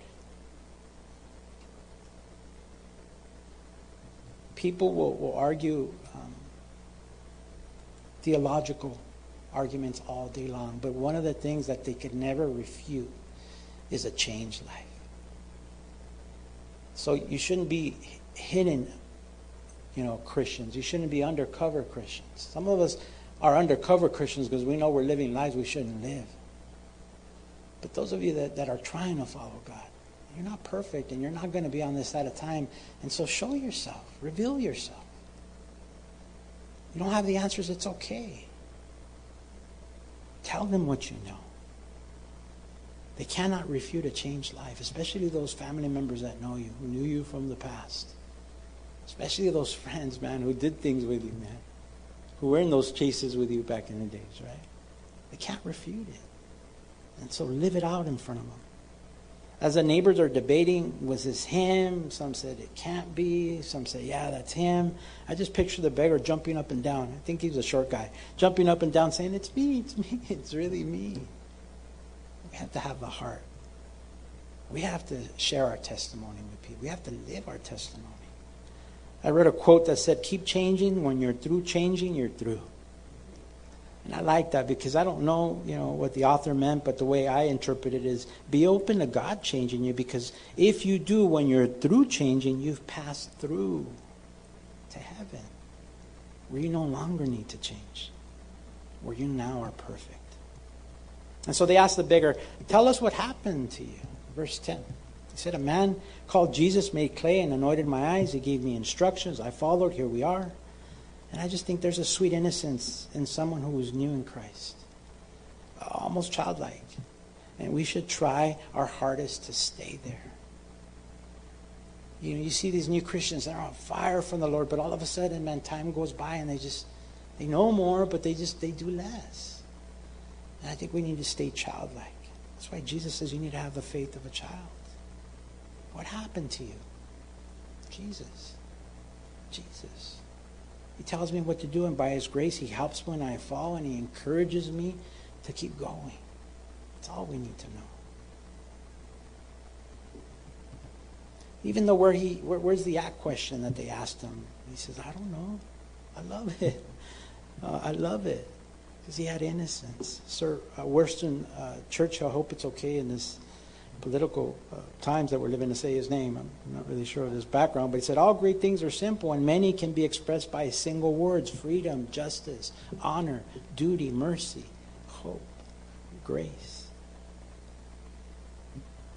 People will argue theological arguments all day long, but one of the things that they could never refute is a changed life. So you shouldn't be hidden, Christians. You shouldn't be undercover Christians. Some of us are undercover Christians because we know we're living lives we shouldn't live. But those of you that are trying to follow God, you're not perfect and you're not going to be on this side of time. And so show yourself. Reveal yourself. You don't have the answers. It's okay. Tell them what you know. They cannot refute a changed life, especially those family members that know you, who knew you from the past. Especially those friends, man, who did things with you, man. Who were in those chases with you back in the days, right? They can't refute it. And so live it out in front of them. As the neighbors are debating, was this him? Some said it can't be. Some said, yeah, that's him. I just picture the beggar jumping up and down. I think he was a short guy. Jumping up and down saying, it's me, it's really me. We have to have the heart. We have to share our testimony with people. We have to live our testimony. I read a quote that said, keep changing. When you're through changing, you're through. And I like that because I don't know, what the author meant, but the way I interpret it is be open to God changing you, because if you do, when you're through changing, you've passed through to heaven where you no longer need to change, where you now are perfect. And so they asked the beggar, tell us what happened to you. Verse 10. He said, a man called Jesus made clay and anointed my eyes. He gave me instructions. I followed. Here we are. And I just think there's a sweet innocence in someone who is new in Christ. Almost childlike. And we should try our hardest to stay there. You see these new Christians that are on fire from the Lord, but all of a sudden, man, time goes by and they know more, but they do less. And I think we need to stay childlike. That's why Jesus says you need to have the faith of a child. What happened to you? Jesus. He tells me what to do, and by His grace, He helps when I fall, and He encourages me to keep going. That's all we need to know. Even though where's the at question that they asked Him? He says, I don't know. I love it. Because He had innocence. Sir Winston Churchill, I hope it's okay in this political times that we're living to say his name. I'm not really sure of his background, but he said, all great things are simple and many can be expressed by single words: freedom, justice, honor, duty, mercy, hope, grace.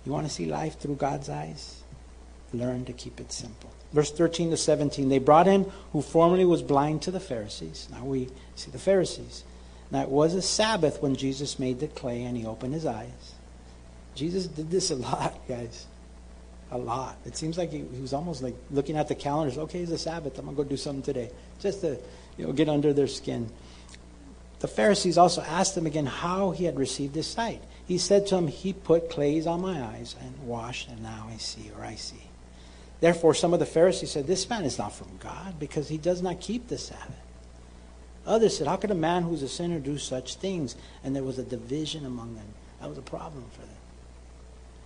You want to see life through God's eyes? Learn to keep it simple. Verse 13 to 17, they brought him who formerly was blind to the Pharisees. Now we see the Pharisees. Now it was a Sabbath when Jesus made the clay and he opened his eyes. Jesus did this a lot, guys. A lot. It seems like he was almost like looking at the calendars. Okay, it's a Sabbath. I'm going to go do something today. Just to get under their skin. The Pharisees also asked him again how he had received his sight. He said to him, he put clays on my eyes and washed, and now I see. Therefore, some of the Pharisees said, this man is not from God because he does not keep the Sabbath. Others said, how could a man who's a sinner do such things? And there was a division among them. That was a problem for them.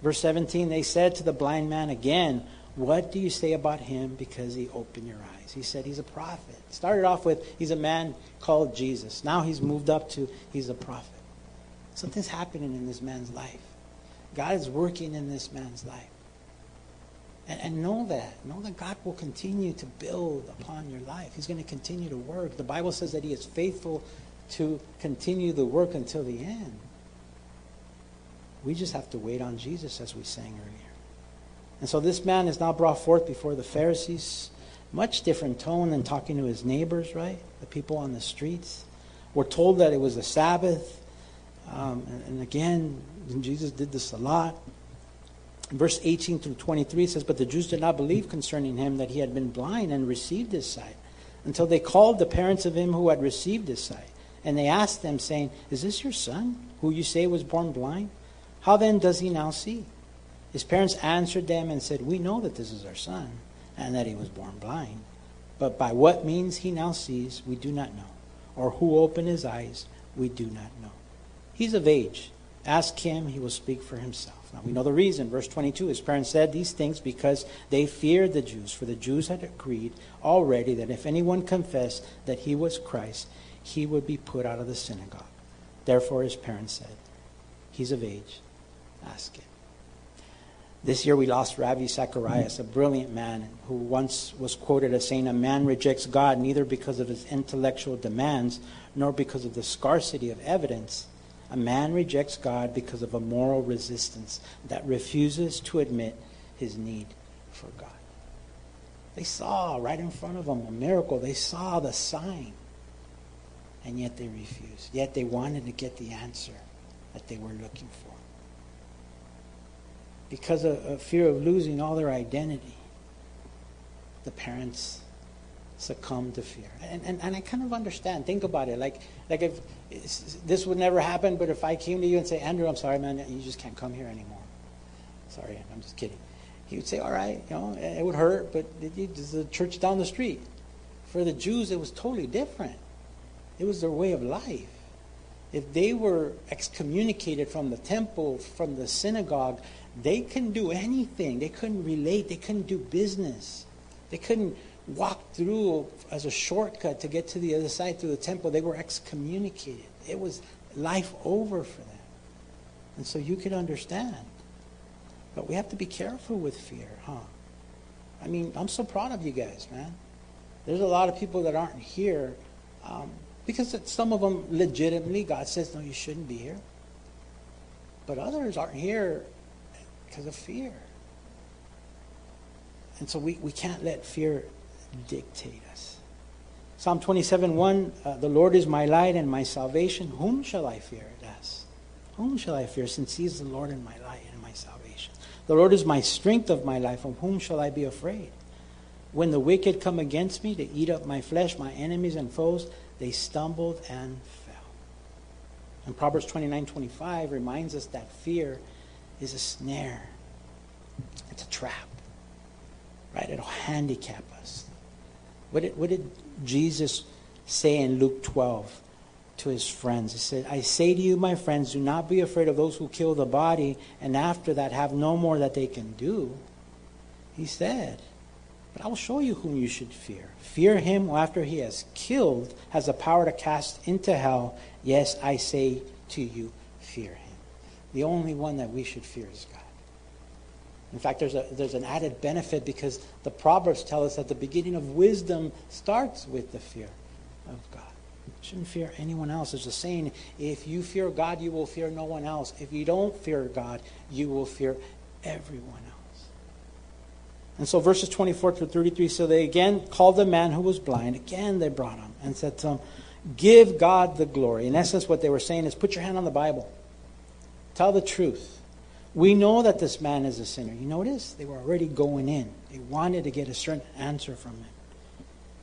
Verse 17, they said to the blind man again, what do you say about him because he opened your eyes? He said he's a prophet. Started off with, he's a man called Jesus. Now he's moved up to, he's a prophet. Something's happening in this man's life. God is working in this man's life. And know that. Know that God will continue to build upon your life. He's going to continue to work. The Bible says that he is faithful to continue the work until the end. We just have to wait on Jesus, as we sang earlier. And so this man is now brought forth before the Pharisees. Much different tone than talking to his neighbors, right? The people on the streets. We're told that it was a Sabbath. And again, Jesus did this a lot. Verse 18 through 23 says, but the Jews did not believe concerning him that he had been blind and received his sight, until they called the parents of him who had received his sight. And they asked them, saying, is this your son, who you say was born blind? How then does he now see? His parents answered them and said, we know that this is our son, and that he was born blind. But by what means he now sees, we do not know. Or who opened his eyes, we do not know. He's of age. Ask him, he will speak for himself. Now we know the reason. Verse 22, his parents said these things because they feared the Jews. For the Jews had agreed already that if anyone confessed that he was Christ, he would be put out of the synagogue. Therefore his parents said, he's of age. Ask it. This year we lost Ravi Zacharias, a brilliant man who once was quoted as saying, a man rejects God neither because of his intellectual demands nor because of the scarcity of evidence. A man rejects God because of a moral resistance that refuses to admit his need for God. They saw right in front of them a miracle. They saw the sign. And yet they refused. Yet they wanted to get the answer that they were looking for. Because of fear of losing all their identity, the parents succumb to fear. And I kind of understand. Think about it. Like if this would never happen, but if I came to you and say, Andrew, I'm sorry, man, you just can't come here anymore. Sorry, I'm just kidding. He would say, all right, you know, it would hurt, but there's the church down the street. For the Jews, it was totally different. It was their way of life. If they were excommunicated from the temple, from the synagogue, they couldn't do anything. They couldn't relate. They couldn't do business. They couldn't walk through as a shortcut to get to the other side through the temple. They were excommunicated. It was life over for them. And so you could understand. But we have to be careful with fear, huh? I mean, I'm so proud of you guys, man. There's a lot of people that aren't here because some of them legitimately, God says, no, you shouldn't be here. But others aren't here because of fear. And so we can't let fear dictate us. Psalm 27:1, the Lord is my light and my salvation. Whom shall I fear? It asks. Whom shall I fear, since he is the Lord and my light and my salvation? The Lord is my strength of my life. Of whom shall I be afraid? When the wicked come against me to eat up my flesh, my enemies and foes, they stumbled and fell. And Proverbs 29:25 reminds us that fear is a snare. It's a trap. Right? It'll handicap us. What did Jesus say in Luke 12 to his friends? He said, I say to you, my friends, do not be afraid of those who kill the body and after that have no more that they can do. He said, but I will show you whom you should fear. Fear him who after he has killed has the power to cast into hell. Yes, I say to you, fear him. The only one that we should fear is God. In fact, there's an added benefit because the Proverbs tell us that the beginning of wisdom starts with the fear of God. You shouldn't fear anyone else. There's a saying, if you fear God, you will fear no one else. If you don't fear God, you will fear everyone else. And so verses 24 through 33, so they again called the man who was blind. Again, they brought him and said to him, give God the glory. In essence, what they were saying is, put your hand on the Bible. Tell the truth. We know that this man is a sinner. You notice they were already going in. They wanted to get a certain answer from him.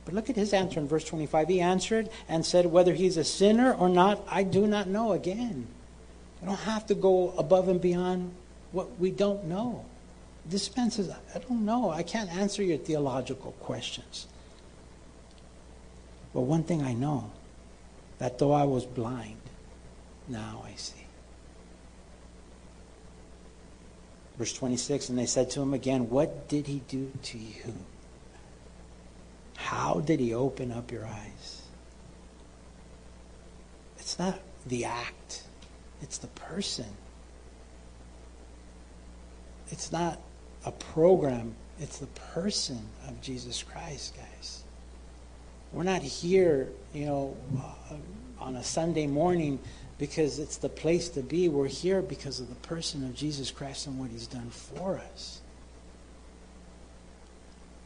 But look at his answer in verse 25. He answered and said, whether he's a sinner or not, I do not know. Again, we don't have to go above and beyond what we don't know. This man says, I don't know. I can't answer your theological questions. But one thing I know, that though I was blind, now I see. Verse 26, and they said to him again, what did he do to you? How did he open up your eyes? It's not the act. It's the person. It's not a program. It's the person of Jesus Christ, guys. We're not here, you know, on a Sunday morning because it's the place to be. We're here because of the person of Jesus Christ and what he's done for us.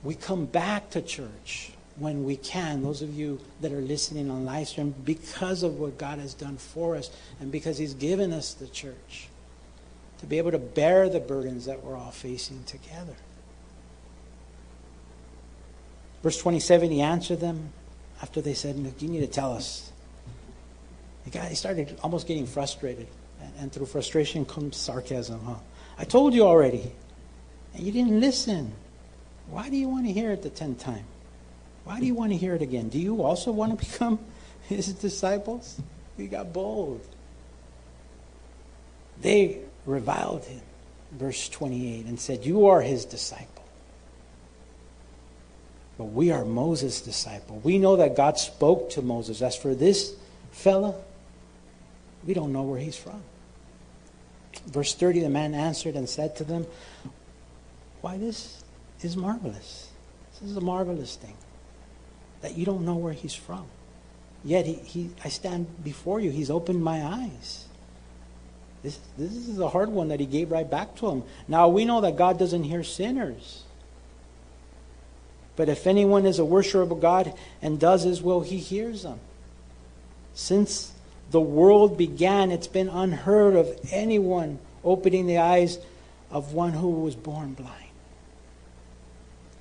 We come back to church when we can, those of you that are listening on live stream, because of what God has done for us and because he's given us the church to be able to bear the burdens that we're all facing together. Verse 27, he answered them after they said, look, you need to tell us. He started almost getting frustrated. And through frustration comes sarcasm, huh? I told you already. And you didn't listen. Why do you want to hear it the 10th time? Why do you want to hear it again? Do you also want to become his disciples? He got bold. They reviled him, verse 28, and said, you are his disciple. But we are Moses' disciple. We know that God spoke to Moses. As for this fella, we don't know where he's from. Verse 30, the man answered and said to them, why, this is marvelous. This is a marvelous thing, that you don't know where he's from. Yet I stand before you. He's opened my eyes. This is a hard one that he gave right back to him. Now we know that God doesn't hear sinners. But if anyone is a worshiper of God and does his will, he hears them. Since the world began, it's been unheard of anyone opening the eyes of one who was born blind.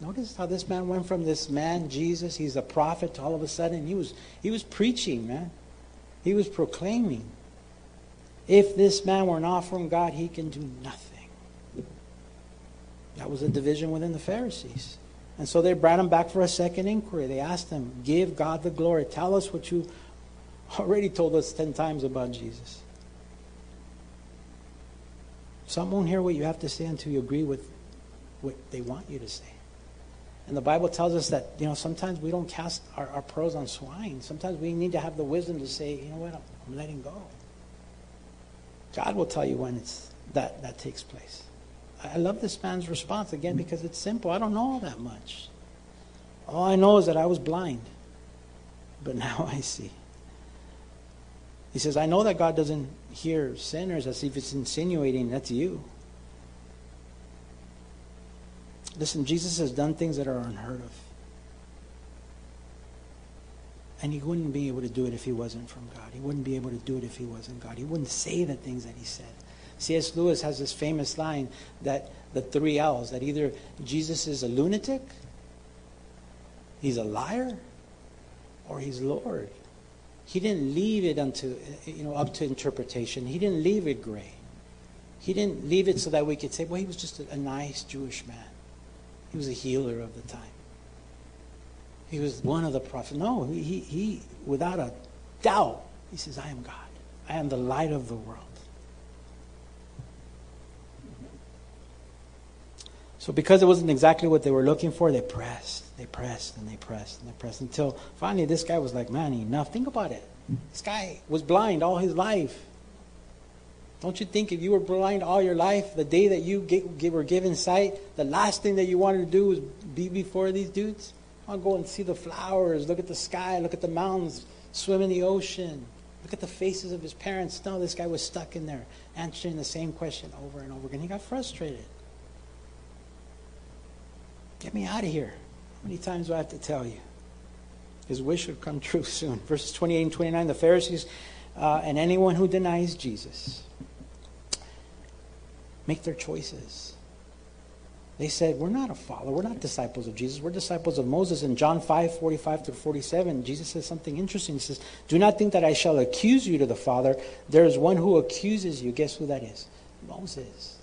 Notice how this man went from this man, Jesus, he's a prophet, to all of a sudden he was preaching, man. He was proclaiming. If this man were not from God, he can do nothing. That was a division within the Pharisees. And so they brought him back for a second inquiry. They asked him, give God the glory. Tell us what you already told us 10 times about Jesus. Some won't hear what you have to say until you agree with what they want you to say. And the Bible tells us that, you know, sometimes we don't cast our pearls on swine. Sometimes we need to have the wisdom to say, you know what, I'm letting go. God will tell you when it's that takes place. I love this man's response, again, because it's simple. I don't know all that much. All I know is that I was blind, but now I see. He says, I know that God doesn't hear sinners, as if it's insinuating that's you. Listen, Jesus has done things that are unheard of. And he wouldn't be able to do it if he wasn't from God. He wouldn't be able to do it if he wasn't God. He wouldn't say the things that he said. C.S. Lewis has this famous line that the 3 L's, that either Jesus is a lunatic, he's a liar, or he's Lord. He didn't leave it up to interpretation. He didn't leave it gray. He didn't leave it so that we could say, well, he was just a nice Jewish man. He was a healer of the time. He was one of the prophets. No, he without a doubt, he says, I am God. I am the light of the world. So because it wasn't exactly what they were looking for, they pressed until finally this guy was like, man, enough. Think about it. This guy was blind all his life. Don't you think if you were blind all your life, the day that you were given sight, the last thing that you wanted to do was be before these dudes? I'll go and see the flowers, look at the sky, look at the mountains, swim in the ocean, look at the faces of his parents. No, this guy was stuck in there answering the same question over and over again. He got frustrated. Get me out of here. How many times do I have to tell you? His wish would come true soon. Verses 28 and 29, the Pharisees and anyone who denies Jesus make their choices. They said, we're not a follower. We're not disciples of Jesus. We're disciples of Moses. In John 5:45-47, Jesus says something interesting. He says, do not think that I shall accuse you to the Father. There is one who accuses you. Guess who that is? Moses.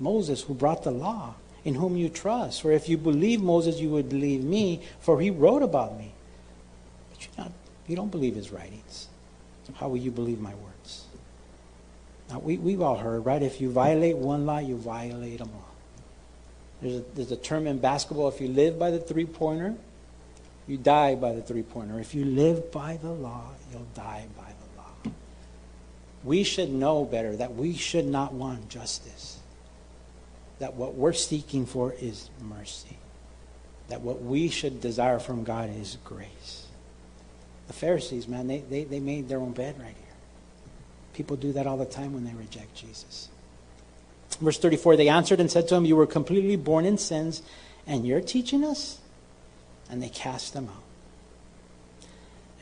Moses, who brought the law, in whom you trust. For if you believe Moses, you would believe me, for he wrote about me. But you don't believe his writings. How will you believe my words? Now, we've all heard, right? If you violate one law, you violate them all. There's a term in basketball, if you live by the three-pointer, you die by the three-pointer. If you live by the law, you'll die by the law. We should know better, that we should not want justice. That what we're seeking for is mercy. That what we should desire from God is grace. The Pharisees, man, they made their own bed right here. People do that all the time when they reject Jesus. Verse 34, they answered and said to him, you were completely born in sins, and you're teaching us? And they cast them out.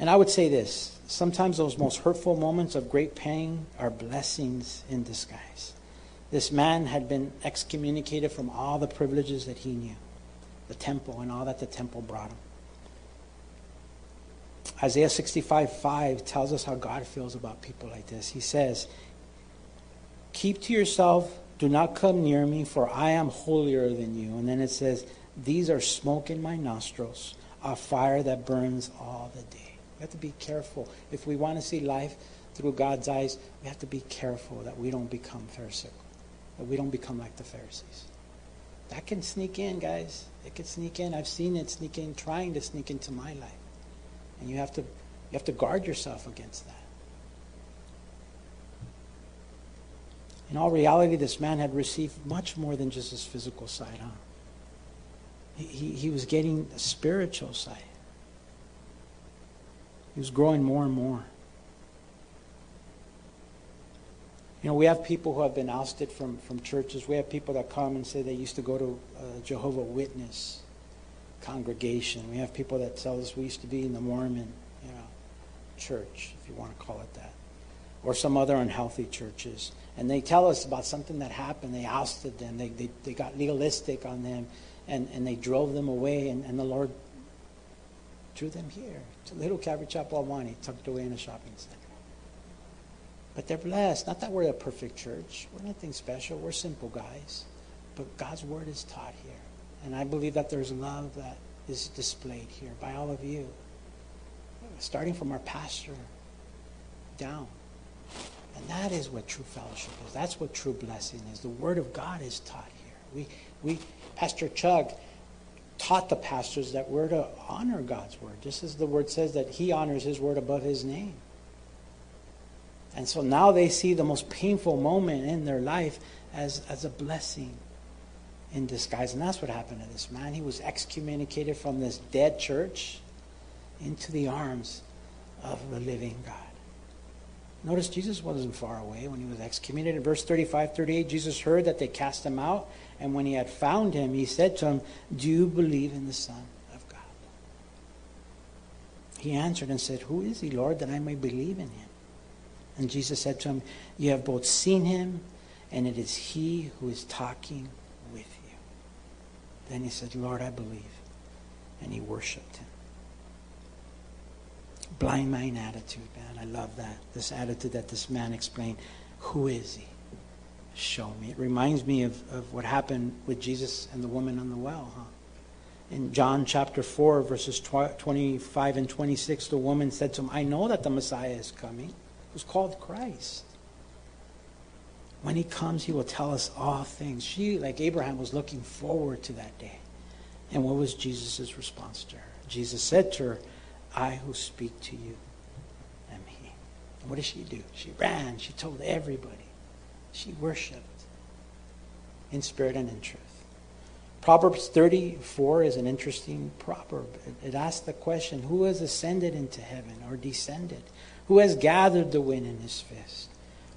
And I would say this, sometimes those most hurtful moments of great pain are blessings in disguise. This man had been excommunicated from all the privileges that he knew, the temple and all that the temple brought him. Isaiah 65:5 tells us how God feels about people like this. He says, keep to yourself, do not come near me, for I am holier than you. And then it says, these are smoke in my nostrils, a fire that burns all the day. We have to be careful. If we want to see life through God's eyes, we have to be careful that we don't become pharisaical. That we don't become like the Pharisees. That can sneak in, guys. It can sneak in. I've seen it sneak in, trying to sneak into my life. And you have to guard yourself against that. In all reality, this man had received much more than just his physical side, huh? He was getting the spiritual side. He was growing more and more. You know, we have people who have been ousted from churches. We have people that come and say they used to go to a Jehovah Witness congregation. We have people that tell us we used to be in the Mormon, you know, church, if you want to call it that, or some other unhealthy churches. And they tell us about something that happened. They ousted them. They got legalistic on them. and they drove them away, and the Lord drew them here to Little Calvary Chapel, Alwani, tucked away in a shopping center. But they're blessed. Not that we're a perfect church. We're nothing special. We're simple guys. But God's word is taught here. And I believe that there's love that is displayed here by all of you, starting from our pastor down. And that is what true fellowship is. That's what true blessing is. The word of God is taught here. We Pastor Chuck taught the pastors that we're to honor God's word, just as the word says that he honors his word above his name. And so now they see the most painful moment in their life as a blessing in disguise. And that's what happened to this man. He was excommunicated from this dead church into the arms of the living God. Notice Jesus wasn't far away when he was excommunicated. Verse 35-38, Jesus heard that they cast him out. And when he had found him, he said to him, "Do you believe in the Son of God?" He answered and said, "Who is he, Lord, that I may believe in him?" And Jesus said to him, "You have both seen him, and it is he who is talking with you." Then he said, "Lord, I believe." And he worshipped him. Blind man attitude, man. I love that. This attitude that this man explained. Who is he? Show me. It reminds me of what happened with Jesus and the woman on the well, huh? In John chapter 4, verses 25 and 26, the woman said to him, "I know that the Messiah is coming," who's called Christ. "When he comes, he will tell us all things." She, like Abraham, was looking forward to that day. And what was Jesus' response to her? Jesus said to her, "I who speak to you am he." And what did she do? She ran. She told everybody. She worshipped in spirit and in truth. Proverbs 34 is an interesting proverb. It asks the question, who has ascended into heaven or descended? Who has gathered the wind in his fist?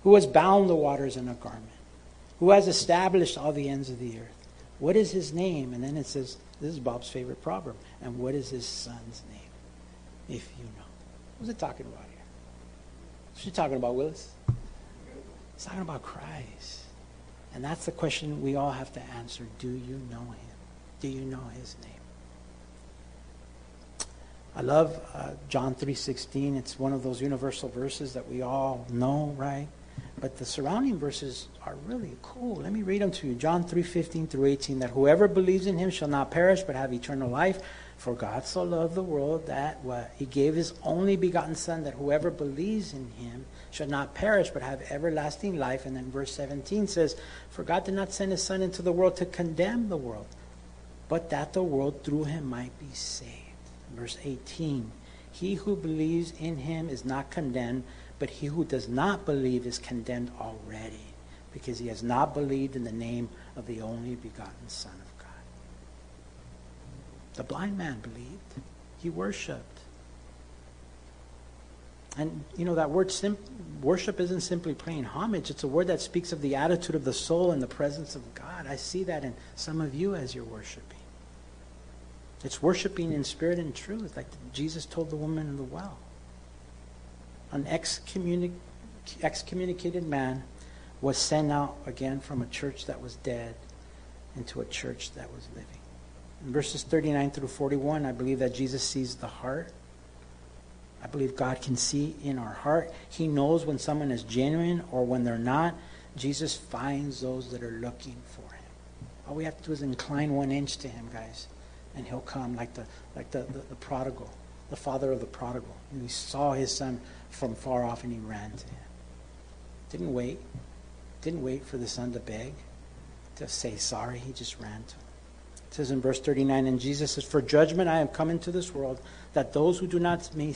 Who has bound the waters in a garment? Who has established all the ends of the earth? What is his name? And then it says, this is Bob's favorite proverb, and what is his son's name, if you know? Who's it talking about here? What's she talking about, Willis? It's talking about Christ. And that's the question we all have to answer. Do you know him? Do you know his name? I love John 3:16. It's one of those universal verses that we all know, right? But the surrounding verses are really cool. Let me read them to you. John 3:15-18, that whoever believes in him shall not perish but have eternal life. For God so loved the world that he gave his only begotten Son, that whoever believes in him shall not perish but have everlasting life. And then verse 17 says, for God did not send his Son into the world to condemn the world, but that the world through him might be saved. Verse 18, he who believes in him is not condemned, but he who does not believe is condemned already, because he has not believed in the name of the only begotten Son of God. The blind man believed. He worshipped. And, you know, that word worship isn't simply paying homage. It's a word that speaks of the attitude of the soul in the presence of God. I see that in some of you as you're worshiping. It's worshiping in spirit and truth, like Jesus told the woman in the well. An excommunicated man was sent out again from a church that was dead into a church that was living. In verses 39-41, I believe that Jesus sees the heart. I believe God can see in our heart. He knows when someone is genuine or when they're not. Jesus finds those that are looking for him. All we have to do is incline one inch to him, guys. And he'll come like the prodigal, the father of the prodigal. And he saw his son from far off and he ran to him. Didn't wait for the son to beg, to say sorry. He just ran to him. It says in verse 39, and Jesus says, "For judgment I am come into this world, that those who do not may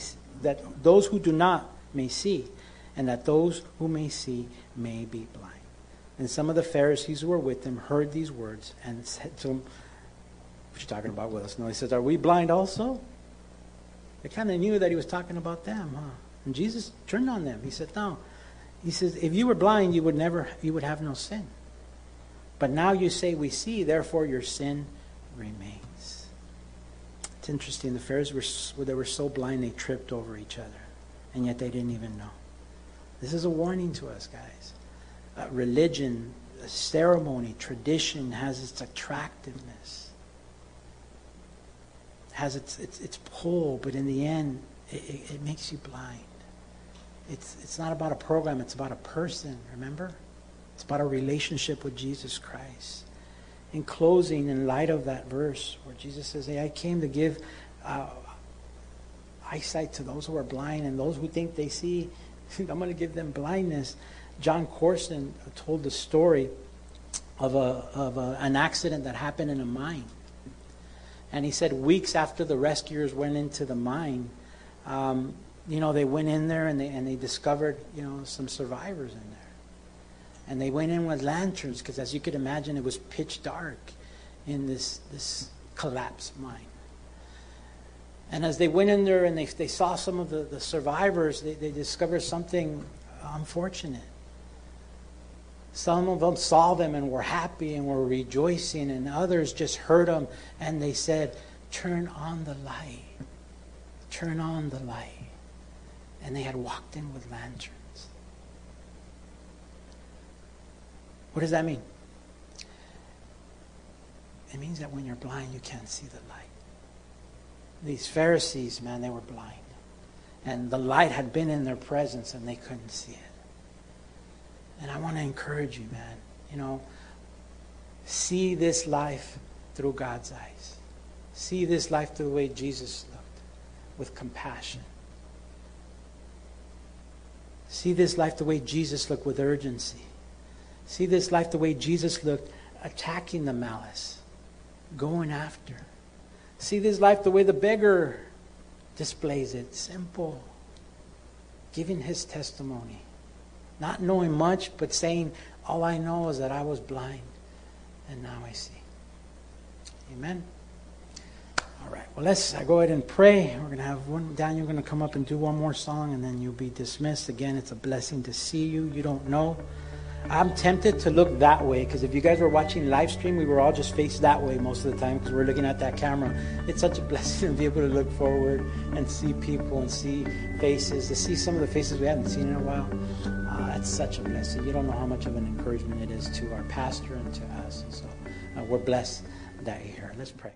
see, and that those who may see may be blind." And some of the Pharisees who were with him heard these words and said to him, "What you talking about, Willis?" No, he says, "Are we blind also?" They kind of knew that he was talking about them, huh? And Jesus turned on them. He said, "No." He says, "If you were blind, you would have no sin. But now you say we see, therefore your sin remains." It's interesting. The Pharisees were so blind they tripped over each other, and yet they didn't even know. This is a warning to us, guys. Religion, ceremony, tradition has its attractiveness. has its pull, but in the end, it makes you blind. It's not about a program, it's about a person, remember? It's about a relationship with Jesus Christ. In closing, in light of that verse where Jesus says, hey, I came to give eyesight to those who are blind, and those who think they see, I'm going to give them blindness. John Corson told the story of an accident that happened in a mine. And he said weeks after the rescuers went into the mine, they went in there and they discovered, some survivors in there. And they went in with lanterns because, as you could imagine, it was pitch dark in this collapsed mine. And as they went in there and they saw some of the survivors, they discovered something unfortunate. Some of them saw them and were happy and were rejoicing, and others just heard them and they said, turn on the light. Turn on the light. And they had walked in with lanterns. What does that mean? It means that when you're blind, you can't see the light. These Pharisees, man, they were blind. And the light had been in their presence and they couldn't see it. And I want to encourage you, man. See this life through God's eyes. See this life through the way Jesus looked, with compassion. See this life the way Jesus looked, with urgency. See this life the way Jesus looked, attacking the malice, going after. See this life the way the beggar displays it, simple, giving his testimony, not knowing much, but saying, all I know is that I was blind, and now I see. Amen? All right, well, let's go ahead and pray. We're going to have one, Daniel, going to come up and do one more song, and then you'll be dismissed. Again, it's a blessing to see you. You don't know. I'm tempted to look that way because if you guys were watching live stream, we were all just faced that way most of the time because we're looking at that camera. It's such a blessing to be able to look forward and see people and see faces, to see some of the faces we haven't seen in a while. That's such a blessing. You don't know how much of an encouragement it is to our pastor and to us. And so we're blessed that you're here. Let's pray.